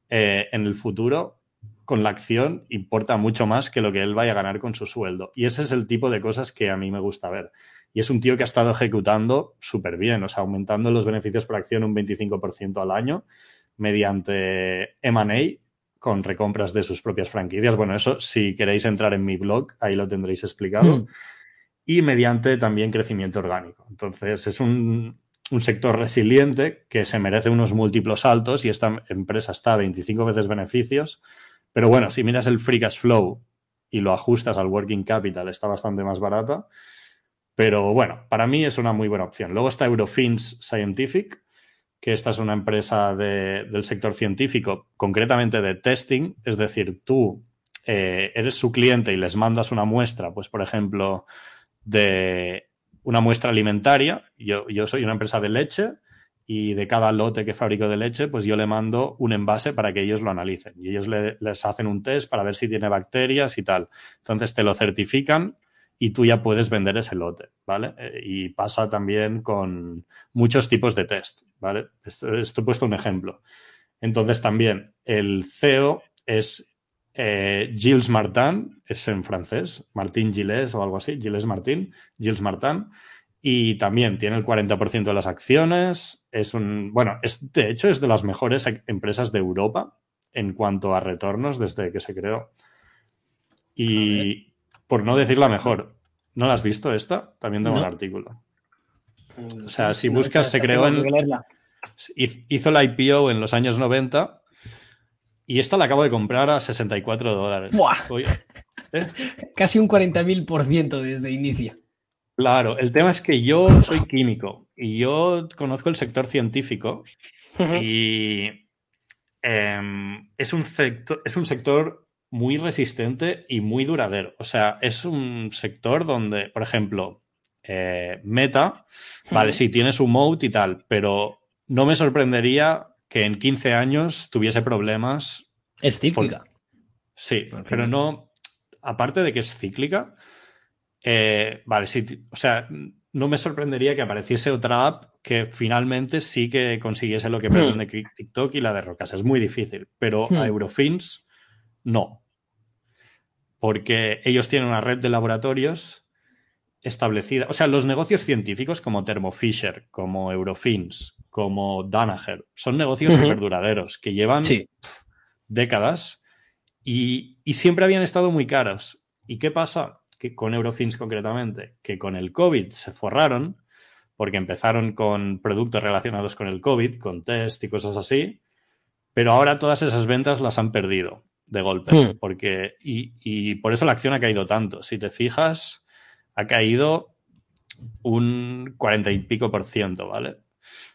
eh, en el futuro con la acción importa mucho más que lo que él vaya a ganar con su sueldo. Y ese es el tipo de cosas que a mí me gusta ver. Y es un tío que ha estado ejecutando súper bien, o sea, aumentando los beneficios por acción un veinticinco por ciento al año mediante eme and a con recompras de sus propias franquicias. Bueno, eso si queréis entrar en mi blog, ahí lo tendréis explicado. Mm. Y mediante también crecimiento orgánico. Entonces, es un, un sector resiliente que se merece unos múltiplos altos y esta empresa está a veinticinco veces beneficios. Pero bueno, si miras el free cash flow y lo ajustas al working capital, está bastante más barata. Pero bueno, para mí es una muy buena opción. Luego está Eurofins Scientific, que esta es una empresa de, del sector científico, concretamente de testing. Es decir, tú eh, eres su cliente y les mandas una muestra, pues por ejemplo, de una muestra alimentaria. Yo, yo soy una empresa de leche y de cada lote que fabrico de leche, pues yo le mando un envase para que ellos lo analicen. Y ellos le, les hacen un test para ver si tiene bacterias y tal. Entonces te lo certifican y tú ya puedes vender ese lote, ¿vale? Y pasa también con muchos tipos de test, ¿vale? Esto, esto he puesto un ejemplo. Entonces también el C E O es eh, Gilles Martin, es en francés, Martin Gilles o algo así, Gilles Martin, Gilles Martin, y también tiene el cuarenta por ciento de las acciones, es un, bueno, es, de hecho es de las mejores empresas de Europa en cuanto a retornos desde que se creó. Y por no decir la mejor. ¿No la has visto esta? También tengo no. un artículo. O sea, si buscas, se creó en... Hizo la I P O en los años noventa y esta la acabo de comprar a sesenta y cuatro dólares. ¡Buah! Estoy... ¿Eh? Casi un cuarenta mil por ciento desde inicio. Claro, el tema es que yo soy químico y yo conozco el sector científico y eh, es un sector, es un sector muy resistente y muy duradero. O sea, es un sector donde, por ejemplo, eh, Meta, vale, sí, tiene su moat y tal, pero no me sorprendería que en quince años tuviese problemas. Es cíclica. Por... Sí, okay. Pero no... Aparte de que es cíclica, eh, vale, sí, t... o sea, no me sorprendería que apareciese otra app que finalmente sí que consiguiese lo que pretende mm. TikTok y la derrocase. Es muy difícil, pero mm. a Eurofins no. Porque ellos tienen una red de laboratorios establecida. O sea, los negocios científicos como Thermo Fisher, como Eurofins, como Danaher, son negocios uh-huh. súper duraderos que llevan sí. pf, décadas y, y siempre habían estado muy caros. ¿Y qué pasa? Que con Eurofins concretamente, que con el COVID se forraron porque empezaron con productos relacionados con el COVID, con test y cosas así, pero ahora todas esas ventas las han perdido de golpe, mm. porque y, y por eso la acción ha caído tanto. Si te fijas, ha caído un cuarenta y pico por ciento, ¿vale?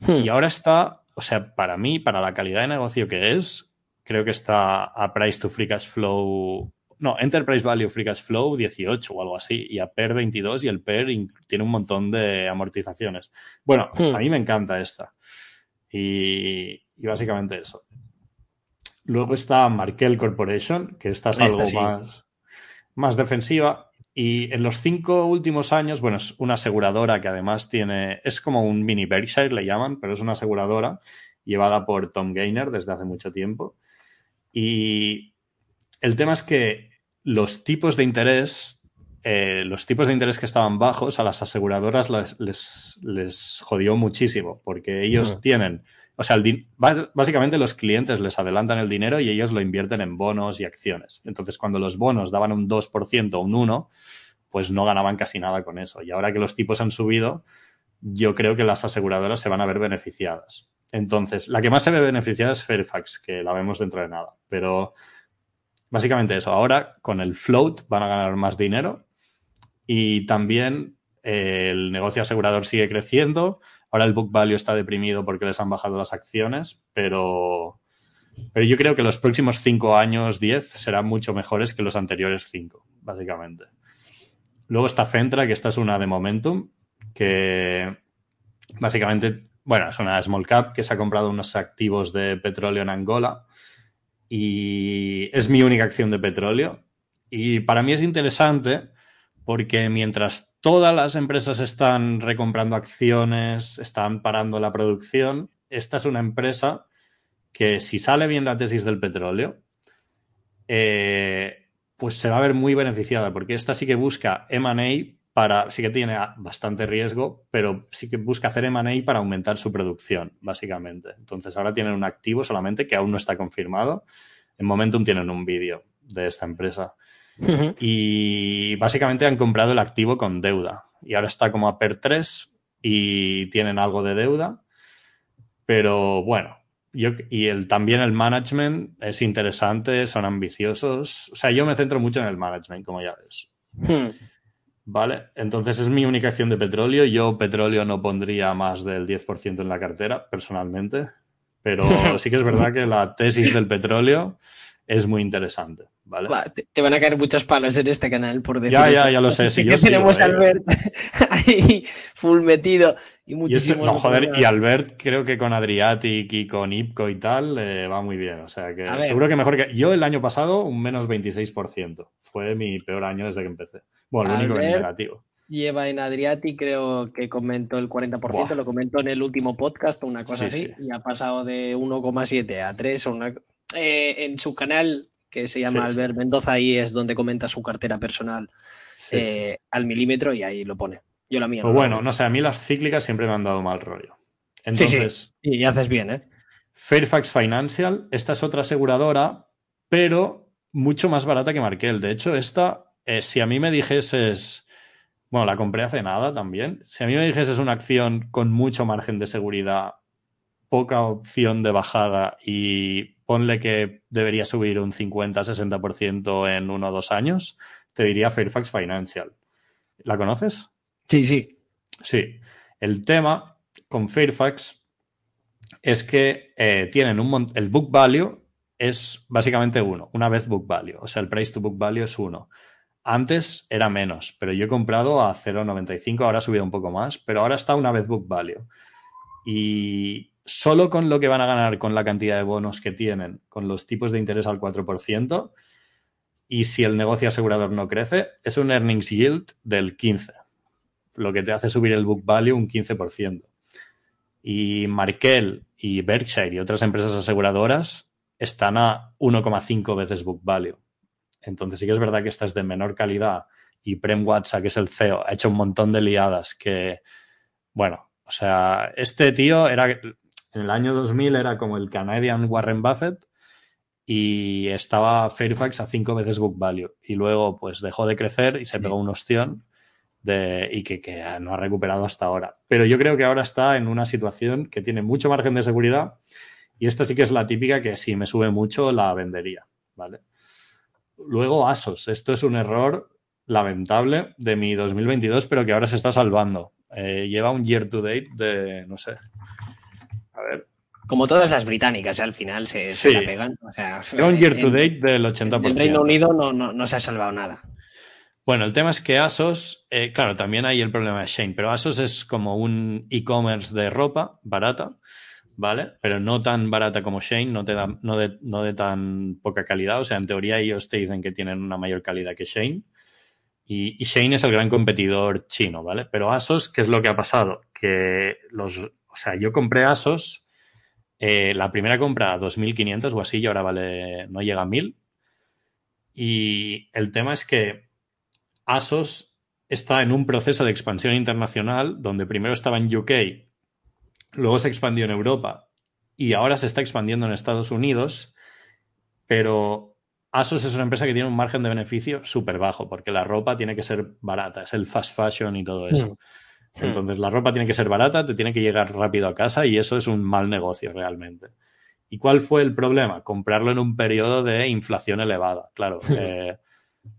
Mm. Y ahora está, o sea, para mí, para la calidad de negocio que es, creo que está a price to free cash flow, no, enterprise value free cash flow dieciocho o algo así, y a P E R veintidós, y el P E R tiene un montón de amortizaciones. Bueno, mm. a mí me encanta esta. Y, y básicamente eso. Luego está Markel Corporation, que esta es algo esta sí. más, más defensiva. Y en los cinco últimos años, bueno, es una aseguradora que además tiene... Es como un mini Berkshire, le llaman, pero es una aseguradora llevada por Tom Gaynor desde hace mucho tiempo. Y el tema es que los tipos de interés, eh, los tipos de interés que estaban bajos, a las aseguradoras les, les, les jodió muchísimo, porque ellos no. tienen... O sea, el din- básicamente los clientes les adelantan el dinero y ellos lo invierten en bonos y acciones. Entonces, cuando los bonos daban un dos por ciento o un uno por ciento, pues no ganaban casi nada con eso. Y ahora que los tipos han subido, yo creo que las aseguradoras se van a ver beneficiadas. Entonces, la que más se ve beneficiada es Fairfax, que la vemos dentro de nada. Pero básicamente eso. Ahora, con el float, van a ganar más dinero. Y también eh, el negocio asegurador sigue creciendo. Ahora el book value está deprimido porque les han bajado las acciones, pero, pero yo creo que los próximos cinco años, diez, serán mucho mejores que los anteriores cinco, básicamente. Luego está Fentra, que esta es una de Momentum, que básicamente, bueno, es una small cap que se ha comprado unos activos de petróleo en Angola y es mi única acción de petróleo. Y para mí es interesante porque mientras todas las empresas están recomprando acciones, están parando la producción, esta es una empresa que si sale bien la tesis del petróleo, eh, pues se va a ver muy beneficiada, porque esta sí que busca eme and a para, sí que tiene bastante riesgo, pero sí que busca hacer eme and a para aumentar su producción, básicamente. Entonces, ahora tienen un activo solamente que aún no está confirmado. En Momentum tienen un vídeo de esta empresa. Uh-huh. Y básicamente han comprado el activo con deuda. Y ahora está como a per tres y tienen algo de deuda. Pero bueno, yo, y el, también el management es interesante, son ambiciosos. O sea, yo me centro mucho en el management, como ya ves. Hmm. ¿Vale? Entonces es mi única acción de petróleo. Yo petróleo no pondría más del diez por ciento en la cartera, personalmente. Pero sí que es verdad que la tesis del petróleo es muy interesante, ¿vale? Va, te, te van a caer muchos palos en este canal por decir. Ya, ya, ya lo sé. Si yo que sigo, tenemos a Albert ahí full metido y muchísimo. No, joder, y Albert creo que con Adriatic y con IPCO y tal eh, va muy bien. O sea que seguro que mejor que... Yo el año pasado un menos veintiséis por ciento. Fue mi peor año desde que empecé. Bueno, lo único que es negativo. Lleva en Adriatic, creo que comentó el cuarenta por ciento, Buah. Lo comentó en el último podcast o una cosa sí, así, sí. Y ha pasado de uno coma siete a tres o una... Eh, en su canal, que se llama sí, Albert Mendoza, ahí es donde comenta su cartera personal sí, eh, sí. al milímetro y ahí lo pone. Yo la mía. Pues no bueno, no sé, a mí las cíclicas siempre me han dado mal rollo. Entonces, sí, sí. Y haces bien, ¿eh? Fairfax Financial, esta es otra aseguradora, pero mucho más barata que Markel. De hecho, esta, eh, si a mí me dijeses... Bueno, la compré hace nada también. Si a mí me dijeses una acción con mucho margen de seguridad, poca opción de bajada y... ponle que debería subir un cincuenta a sesenta por ciento en uno o dos años, te diría Fairfax Financial. ¿La conoces? Sí, sí. Sí. El tema con Fairfax es que eh, tienen un mon- el book value es básicamente uno, una vez book value. O sea, el price to book value es uno. Antes era menos, pero yo he comprado a cero coma noventa y cinco, ahora ha subido un poco más, pero ahora está una vez book value. Y... solo con lo que van a ganar con la cantidad de bonos que tienen, con los tipos de interés al cuatro por ciento, y si el negocio asegurador no crece, es un earnings yield del quince por ciento, lo que te hace subir el book value un quince por ciento. Y Markel y Berkshire y otras empresas aseguradoras están a uno coma cinco veces book value. Entonces sí que es verdad que esta es de menor calidad y Prem Watsa, que es el C E O, ha hecho un montón de liadas que, bueno, o sea, este tío era... En el año dos mil era como el Canadian Warren Buffett y estaba Fairfax a cinco veces book value. Y luego pues dejó de crecer y se sí. pegó un ostión de, y que, que no ha recuperado hasta ahora. Pero yo creo que ahora está en una situación que tiene mucho margen de seguridad y esta sí que es la típica que si me sube mucho la vendería, ¿vale? Luego ASOS. Esto es un error lamentable de mi dos mil veintidós, pero que ahora se está salvando. Eh, lleva un year to date de, no sé... A ver. Como todas las británicas, al final se, sí. se la pegan. O sea, un year en, to date del ochenta por ciento. El Reino Unido no, no, no se ha salvado nada. Bueno, el tema es que ASOS, eh, claro, también hay el problema de Shein, pero ASOS es como un e-commerce de ropa barata, ¿vale? Pero no tan barata como Shein, no, te da, no, de, no de tan poca calidad. O sea, en teoría ellos te dicen que tienen una mayor calidad que Shein. Y, y Shein es el gran competidor chino, ¿vale? Pero ASOS, ¿qué es lo que ha pasado? Que los... O sea, yo compré ASOS, eh, la primera compra a dos mil quinientos o así, y ahora vale, no llega a mil. Y el tema es que ASOS está en un proceso de expansión internacional donde primero estaba en U K, luego se expandió en Europa y ahora se está expandiendo en Estados Unidos. Pero ASOS es una empresa que tiene un margen de beneficio súper bajo porque la ropa tiene que ser barata, es el fast fashion y todo eso. Mm. Entonces, la ropa tiene que ser barata, te tiene que llegar rápido a casa y eso es un mal negocio realmente. ¿Y cuál fue el problema? Comprarlo en un periodo de inflación elevada. Claro, eh,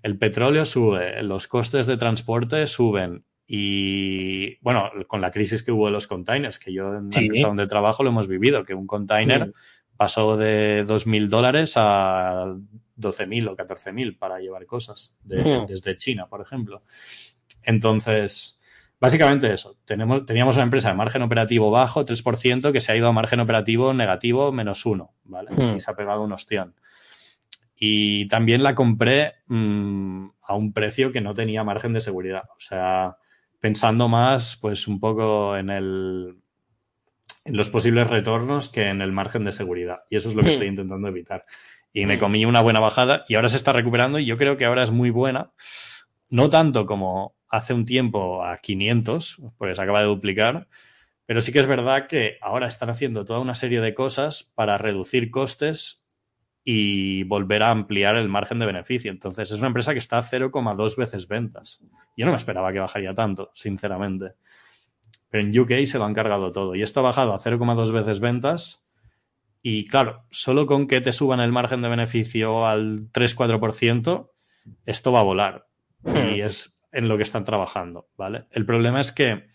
el petróleo sube, los costes de transporte suben y, bueno, con la crisis que hubo de los containers, que yo en la sí. empresa donde trabajo lo hemos vivido, que un container sí. pasó de dos mil dólares a doce mil o catorce mil para llevar cosas de, sí. desde China, por ejemplo. Entonces... Básicamente eso, tenemos, teníamos una empresa de margen operativo bajo, tres por ciento, que se ha ido a margen operativo negativo, menos uno, ¿vale? Mm. Y se ha pegado un ostión. Y también la compré mmm, a un precio que no tenía margen de seguridad. O sea, pensando más pues un poco en, el, en los posibles retornos que en el margen de seguridad. Y eso es lo que mm. estoy intentando evitar. y me comí una buena bajada y ahora se está recuperando y yo creo que ahora es muy buena. No tanto como hace un tiempo a quinientos, porque se acaba de duplicar, pero sí que es verdad que ahora están haciendo toda una serie de cosas para reducir costes y volver a ampliar el margen de beneficio. Entonces, es una empresa que está a cero coma dos veces ventas. Yo no me esperaba que bajaría tanto, sinceramente. Pero en U K se lo han cargado todo. Y esto ha bajado a cero coma dos veces ventas. Y claro, solo con que te suban el margen de beneficio al tres a cuatro por ciento, esto va a volar. Y es en lo que están trabajando, ¿vale? El problema es que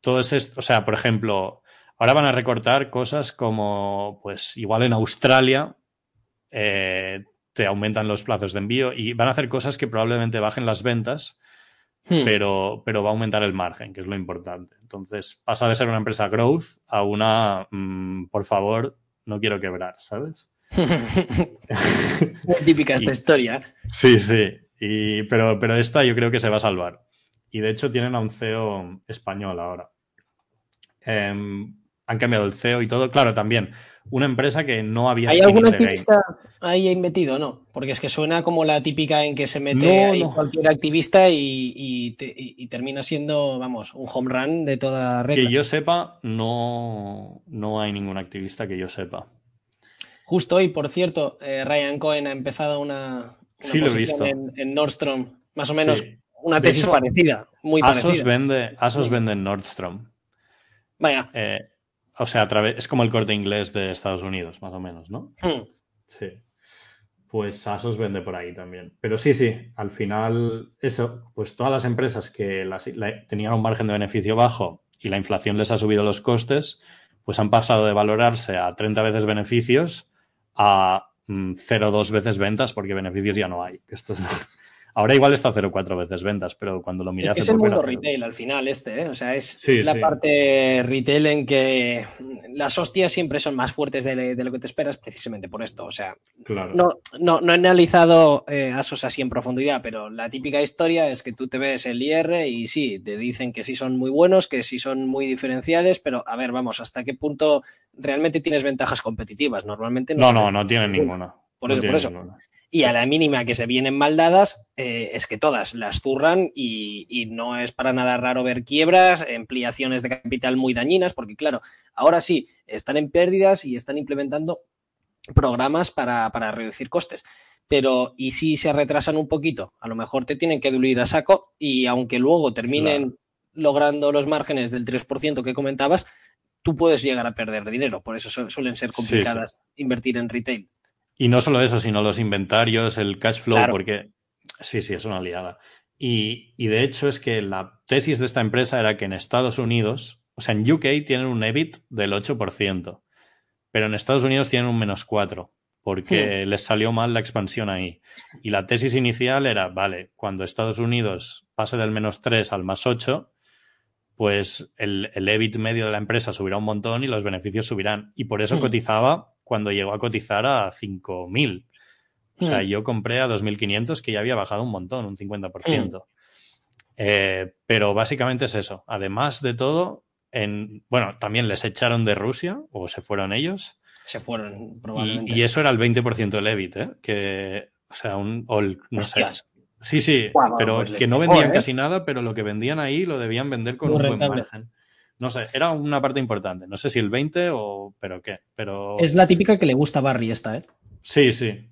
todo es esto, o sea, por ejemplo, ahora van a recortar cosas como, pues, igual en Australia eh, te aumentan los plazos de envío y van a hacer cosas que probablemente bajen las ventas, hmm. pero, pero va a aumentar el margen, que es lo importante. Entonces, pasa de ser una empresa growth a una, mmm, por favor, no quiero quebrar, ¿sabes? Muy típica esta y, historia. Sí, sí. Y, pero, pero esta yo creo que se va a salvar. Y de hecho tienen a un C E O español ahora. Eh, han cambiado el C E O y todo. Claro, también una empresa que no había... ¿Hay alguna activista ahí metido, no? Porque es que suena como la típica en que se mete no, ahí no. cualquier activista y, y, te, y, y termina siendo, vamos, un home run de toda regla. Que yo sepa, no, no hay ningún activista que yo sepa. Justo hoy, por cierto, eh, Ryan Cohen ha empezado una... Una sí, lo he visto. En, en Nordstrom, más o menos sí. Una tesis hecho, parecida, muy parecida. ASOS vende, ASOS vende en Nordstrom. Vaya. Eh, o sea, a través, es como el Corte Inglés de Estados Unidos, más o menos, ¿no? Mm. Sí. Pues ASOS vende por ahí también. Pero sí, sí, al final, eso, pues todas las empresas que las, la, tenían un margen de beneficio bajo y la inflación les ha subido los costes, pues han pasado de valorarse a treinta veces beneficios a... cero coma dos veces ventas porque beneficios ya no hay. Esto es... Ahora igual está cero coma cuatro veces ventas, pero cuando lo miré hace poco... Es que es el mundo retail al final este, ¿eh? O sea, es sí, la sí. parte retail en que las hostias siempre son más fuertes de, de lo que te esperas precisamente por esto. O sea, claro. no, no, no he analizado eh, ASOS así en profundidad, pero la típica historia es que tú te ves el I R y sí, te dicen que sí son muy buenos, que sí son muy diferenciales, pero a ver, vamos, ¿hasta qué punto realmente tienes ventajas competitivas? Normalmente no. No, no, no tienen ninguna. Por eso, no por eso. Ninguna. Y a la mínima que se vienen mal dadas, eh, es que todas las zurran y, y no es para nada raro ver quiebras, ampliaciones de capital muy dañinas, porque claro, ahora sí, están en pérdidas y están implementando programas para, para reducir costes. Pero, ¿y si se retrasan un poquito? A lo mejor te tienen que diluir a saco y aunque luego terminen claro. logrando los márgenes del tres por ciento que comentabas, tú puedes llegar a perder dinero. Por eso su- suelen ser complicadas sí, sí. invertir en retail. Y no solo eso, sino los inventarios, el cash flow, claro. porque sí, sí, es una liada. Y, y de hecho es que la tesis de esta empresa era que en Estados Unidos, o sea, en U K tienen un EBIT del ocho por ciento, pero en Estados Unidos tienen un menos cuatro, porque mm. les salió mal la expansión ahí. Y la tesis inicial era, vale, cuando Estados Unidos pase del menos tres al más ocho, pues el, el EBIT medio de la empresa subirá un montón y los beneficios subirán. Y por eso mm. cotizaba... cuando llegó a cotizar a cinco mil. O sea, mm. yo compré a dos mil quinientos, que ya había bajado un montón, un cincuenta por ciento. Mm. Eh, pero básicamente es eso. Además de todo, en, bueno, también les echaron de Rusia, o se fueron ellos. Se fueron, probablemente. Y, y eso era el veinte por ciento del EBIT, ¿eh? Que, o sea, un... O el, no Hostias. sé. Sí, sí, bueno, pero pues que no vendían mejor, ¿eh? Casi nada, pero lo que vendían ahí lo debían vender con Muy un rentable. buen margen. No sé, era una parte importante. No sé si el veinte o... ¿Pero qué? Pero... Es la típica que le gusta a Barry esta, ¿eh? Sí, sí.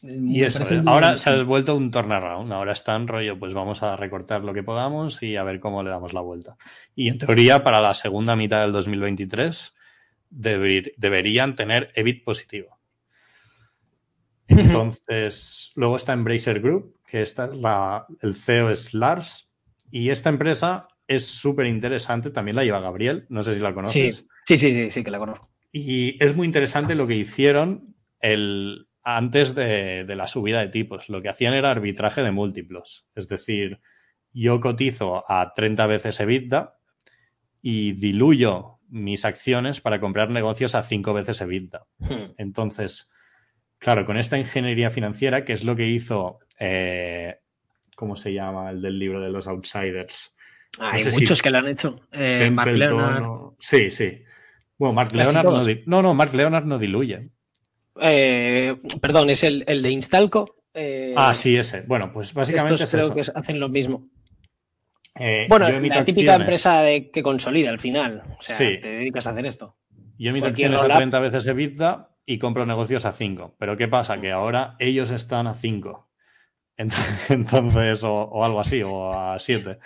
Y eso, ahora se ha vuelto un turnaround. Ahora está en rollo, pues vamos a recortar lo que podamos y a ver cómo le damos la vuelta. Y en teoría, para la segunda mitad del dos mil veintitrés, deber, deberían tener EBIT positivo. Entonces, luego está Embracer Group, que esta es la, el C E O es Lars, y esta empresa... Es súper interesante, también la lleva Gabriel, no sé si la conoces. Sí, sí, sí, sí, sí que la conozco. Y es muy interesante lo que hicieron el, antes de, de la subida de tipos. Lo que hacían era arbitraje de múltiplos. Es decir, yo cotizo a treinta veces EBITDA y diluyo mis acciones para comprar negocios a cinco veces EBITDA. Hmm. Entonces, claro, con esta ingeniería financiera, que es lo que hizo, eh, ¿cómo se llama? El del libro de los Outsiders. Ah, no hay muchos si que lo han hecho. Eh, Mark Leonard. No. Sí, sí. Bueno, Mark Leonard no, di... no, no, Mark Leonard no diluye. Eh, perdón, es el, el de Instalco. Eh, ah, sí, ese. Bueno, pues básicamente estos es creo eso. que hacen lo mismo. Eh, bueno, la típica acciones. empresa de, que consolida al final. O sea, sí. te dedicas a hacer esto. Yo emito acciones a treinta veces EBITDA y compro negocios a cinco. Pero ¿qué pasa? Que ahora ellos están a cinco. Entonces, o, o algo así, o a siete.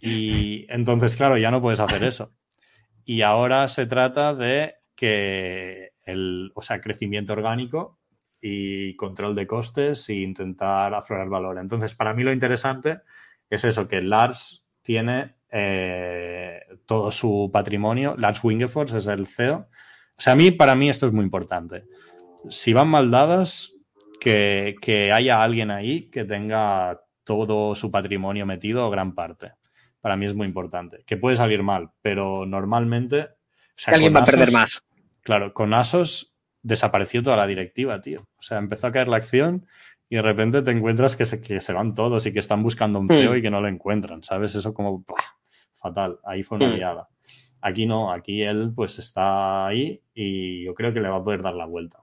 Y entonces, claro, ya no puedes hacer eso. Y ahora se trata de que el, o sea, crecimiento orgánico y control de costes e intentar aflorar valor. Entonces, para mí lo interesante es eso, que Lars tiene eh, todo su patrimonio. Lars Wingefors es el C E O. O sea, a mí, para mí esto es muy importante. Si van mal dadas, que, que haya alguien ahí que tenga todo su patrimonio metido o gran parte. Para mí es muy importante. Que puede salir mal, pero normalmente... O sea, alguien va a perder más. Claro, con ASOS desapareció toda la directiva, tío. O sea, empezó a caer la acción y de repente te encuentras que se, que se van todos y que están buscando un C E O mm. y que no lo encuentran, ¿sabes? Eso como ¡pah! Fatal. Ahí fue una mm. liada. Aquí no, aquí él pues está ahí y yo creo que le va a poder dar la vuelta.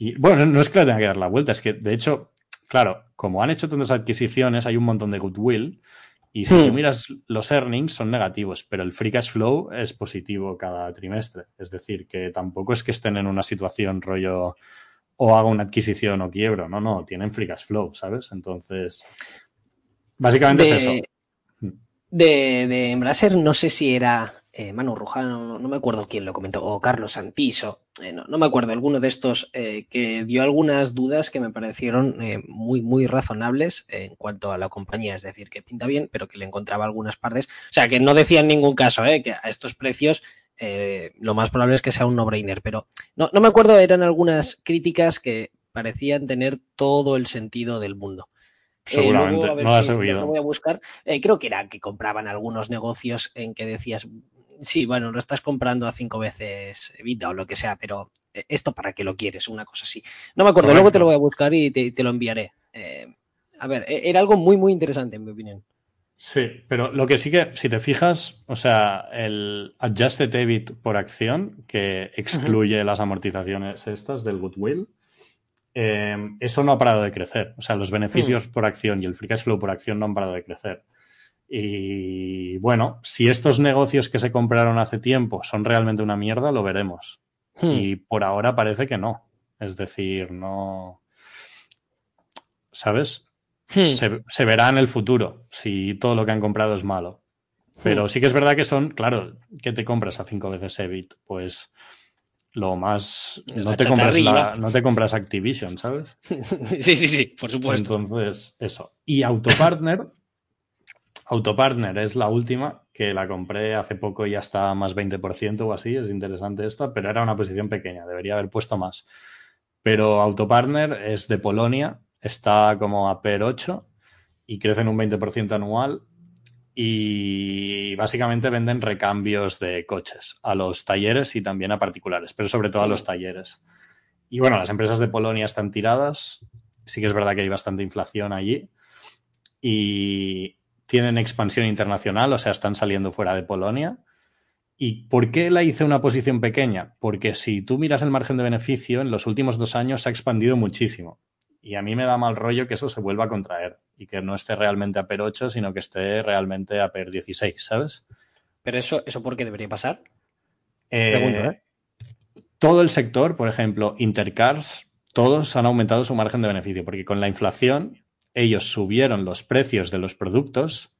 Y bueno, no es que le tenga que dar la vuelta, es que de hecho, claro, como han hecho tantas adquisiciones, hay un montón de goodwill. Y si tú miras los earnings son negativos, pero el free cash flow es positivo cada trimestre. Es decir, que tampoco es que estén en una situación rollo o hago una adquisición o quiebro. No, no, tienen free cash flow, ¿sabes? Entonces, básicamente de, es eso. De, de Embracer, no sé si era eh, Manu Rujano, no me acuerdo quién lo comentó, o Carlos Santiso, eh, no, no me acuerdo, alguno de estos eh, que dio algunas dudas que me parecieron eh, muy, muy razonables en cuanto a la compañía, es decir, que pinta bien, pero que le encontraba algunas partes, o sea, que no decía en ningún caso eh, que a estos precios eh, lo más probable es que sea un no-brainer, pero no, no me acuerdo, eran algunas críticas que parecían tener todo el sentido del mundo. Seguramente, eh, no si, lo voy a buscar. Eh, creo que era que compraban algunos negocios en que decías, sí, bueno, lo estás comprando a cinco veces EBITDA o lo que sea, pero esto para qué lo quieres, una cosa así. No me acuerdo, Correcto. Luego te lo voy a buscar y te, te lo enviaré. Eh, a ver, era algo muy, muy interesante en mi opinión. Sí, pero lo que sí que, si te fijas, o sea, el Adjusted EBIT por acción, que excluye uh-huh. las amortizaciones estas del goodwill, Eh, eso no ha parado de crecer. O sea, los beneficios mm. por acción y el free cash flow por acción no han parado de crecer. Y bueno, si estos negocios que se compraron hace tiempo son realmente una mierda, lo veremos. Mm. Y por ahora parece que no. Es decir, no... ¿Sabes? Mm. Se, se verá en el futuro si todo lo que han comprado es malo. Pero mm. sí que es verdad que son... Claro, ¿qué te compras a cinco veces EBIT? Pues... Lo más... No te, compras la, no te compras Activision, ¿sabes? Sí, sí, sí, por supuesto. Entonces, eso. Y Autopartner. Autopartner es la última que la compré hace poco y hasta más veinte por ciento o así. Es interesante esta, pero era una posición pequeña. Debería haber puesto más. Pero Autopartner es de Polonia. Está como a P E R ocho y crece en un veinte por ciento anual. Y básicamente venden recambios de coches a los talleres y también a particulares, pero sobre todo a los talleres. Y bueno, las empresas de Polonia están tiradas. Sí que es verdad que hay bastante inflación allí. Y tienen expansión internacional, o sea, están saliendo fuera de Polonia. ¿Y por qué la hice una posición pequeña? Porque si tú miras el margen de beneficio, en los últimos dos años se ha expandido muchísimo. Y a mí me da mal rollo que eso se vuelva a contraer y que no esté realmente a P E R ocho, sino que esté realmente a P E R dieciséis, ¿sabes? ¿Pero eso, eso por qué debería pasar? Eh, Pregunto, ¿eh? Todo el sector, por ejemplo, Intercars, todos han aumentado su margen de beneficio porque con la inflación ellos subieron los precios de los productos,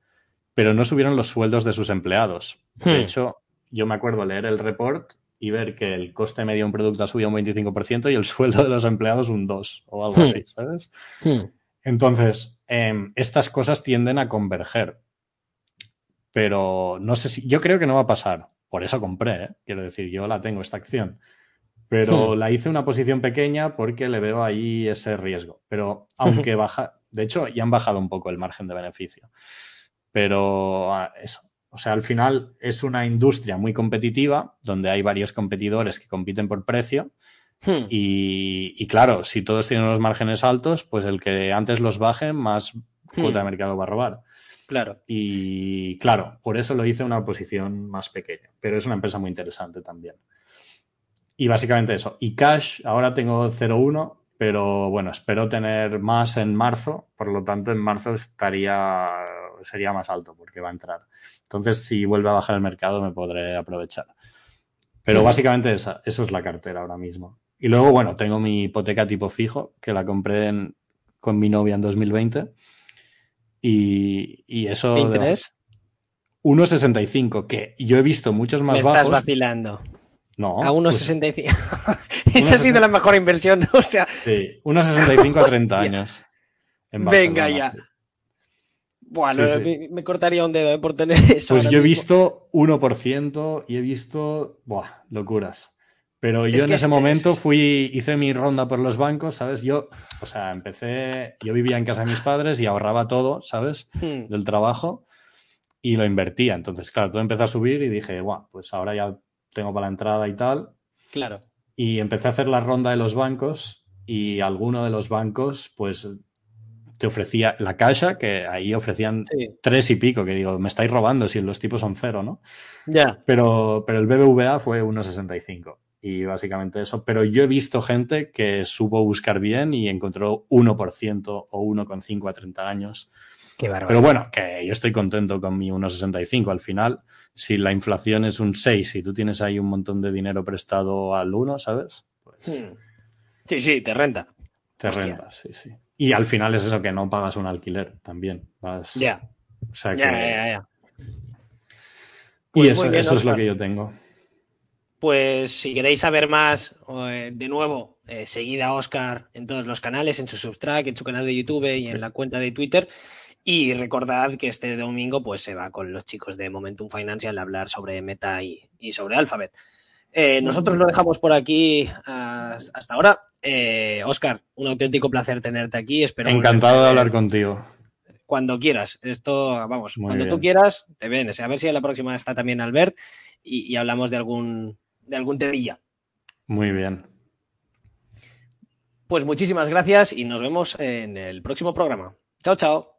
pero no subieron los sueldos de sus empleados. Hmm. De hecho, yo me acuerdo leer el report y ver que el coste medio de un producto ha subido un veinticinco por ciento y el sueldo de los empleados un dos por ciento o algo así, ¿sabes? Entonces, eh, estas cosas tienden a converger. Pero no sé si... Yo creo que no va a pasar. Por eso compré, ¿eh? Quiero decir, yo la tengo, esta acción. Pero la hice una posición pequeña porque le veo ahí ese riesgo. Pero aunque baja... De hecho, ya han bajado un poco el margen de beneficio. Pero eso... O sea, al final es una industria muy competitiva donde hay varios competidores que compiten por precio hmm. y, y claro, si todos tienen unos márgenes altos, pues el que antes los baje más hmm. cuota de mercado va a robar. Claro. Y claro, por eso lo hice una posición más pequeña, pero es una empresa muy interesante también. Y básicamente eso. Y cash, ahora tengo cero coma uno, pero bueno, espero tener más en marzo. Por lo tanto, en marzo estaría sería más alto porque va a entrar. Entonces, si vuelve a bajar el mercado, me podré aprovechar. Pero sí, básicamente esa, eso es la cartera ahora mismo. Y luego, bueno, tengo mi hipoteca tipo fijo, que la compré en, con mi novia en dos mil veinte. Y, y eso... ¿Qué interés? uno coma sesenta y cinco, que yo he visto muchos más bajos. Me estás vacilando. No. A uno coma sesenta y cinco. Pues, esa ha sido la mejor inversión, ¿no? O sea... Sí, uno coma sesenta y cinco a treinta años. En Venga ya. Bueno, sí, sí. Me, me cortaría un dedo, ¿eh?, por tener eso. Pues yo he visto uno por ciento y he visto... Buah, locuras. Pero yo es en ese momento es... fui, hice mi ronda por los bancos, ¿sabes? Yo, o sea, empecé... Yo vivía en casa de mis padres y ahorraba todo, ¿sabes? Hmm. Del trabajo y lo invertía. Entonces, claro, todo empezó a subir y dije, guau, pues ahora ya tengo para la entrada y tal. Claro. Y empecé a hacer la ronda de los bancos y alguno de los bancos, pues... te ofrecía la Caixa, que ahí ofrecían sí. tres y pico, que digo, me estáis robando si los tipos son cero, ¿no? Ya. Yeah. Pero, pero el B B V A fue uno coma sesenta y cinco y básicamente eso. Pero yo he visto gente que supo buscar bien y encontró uno por ciento o uno coma cinco a treinta años. Qué bárbaro. Pero bueno, que yo estoy contento con mi uno coma sesenta y cinco al final. Si la inflación es un seis y tú tienes ahí un montón de dinero prestado al uno, ¿sabes? Pues... Sí, sí, te renta. Te Hostia. renta, sí, sí. Y al final es eso, que no pagas un alquiler también. Vas... Ya. O sea que... Ya, ya, ya. Pues y eso, bien, eso es lo que yo tengo. Pues si queréis saber más, eh, de nuevo, eh, seguid a Oscar en todos los canales, en su Substack, en su canal de YouTube y en sí. la cuenta de Twitter. Y recordad que este domingo pues se va con los chicos de Momentum Financial a hablar sobre Meta y, y sobre Alphabet. Eh, nosotros lo dejamos por aquí hasta ahora. Eh, Oscar, un auténtico placer tenerte aquí. Espero Encantado de hablar contigo. Cuando quieras. Esto, vamos, Muy cuando bien. tú quieras, te vienes. A ver si a la próxima está también Albert y, y hablamos de algún, de algún temilla. Muy bien. Pues muchísimas gracias y nos vemos en el próximo programa. Chao, chao.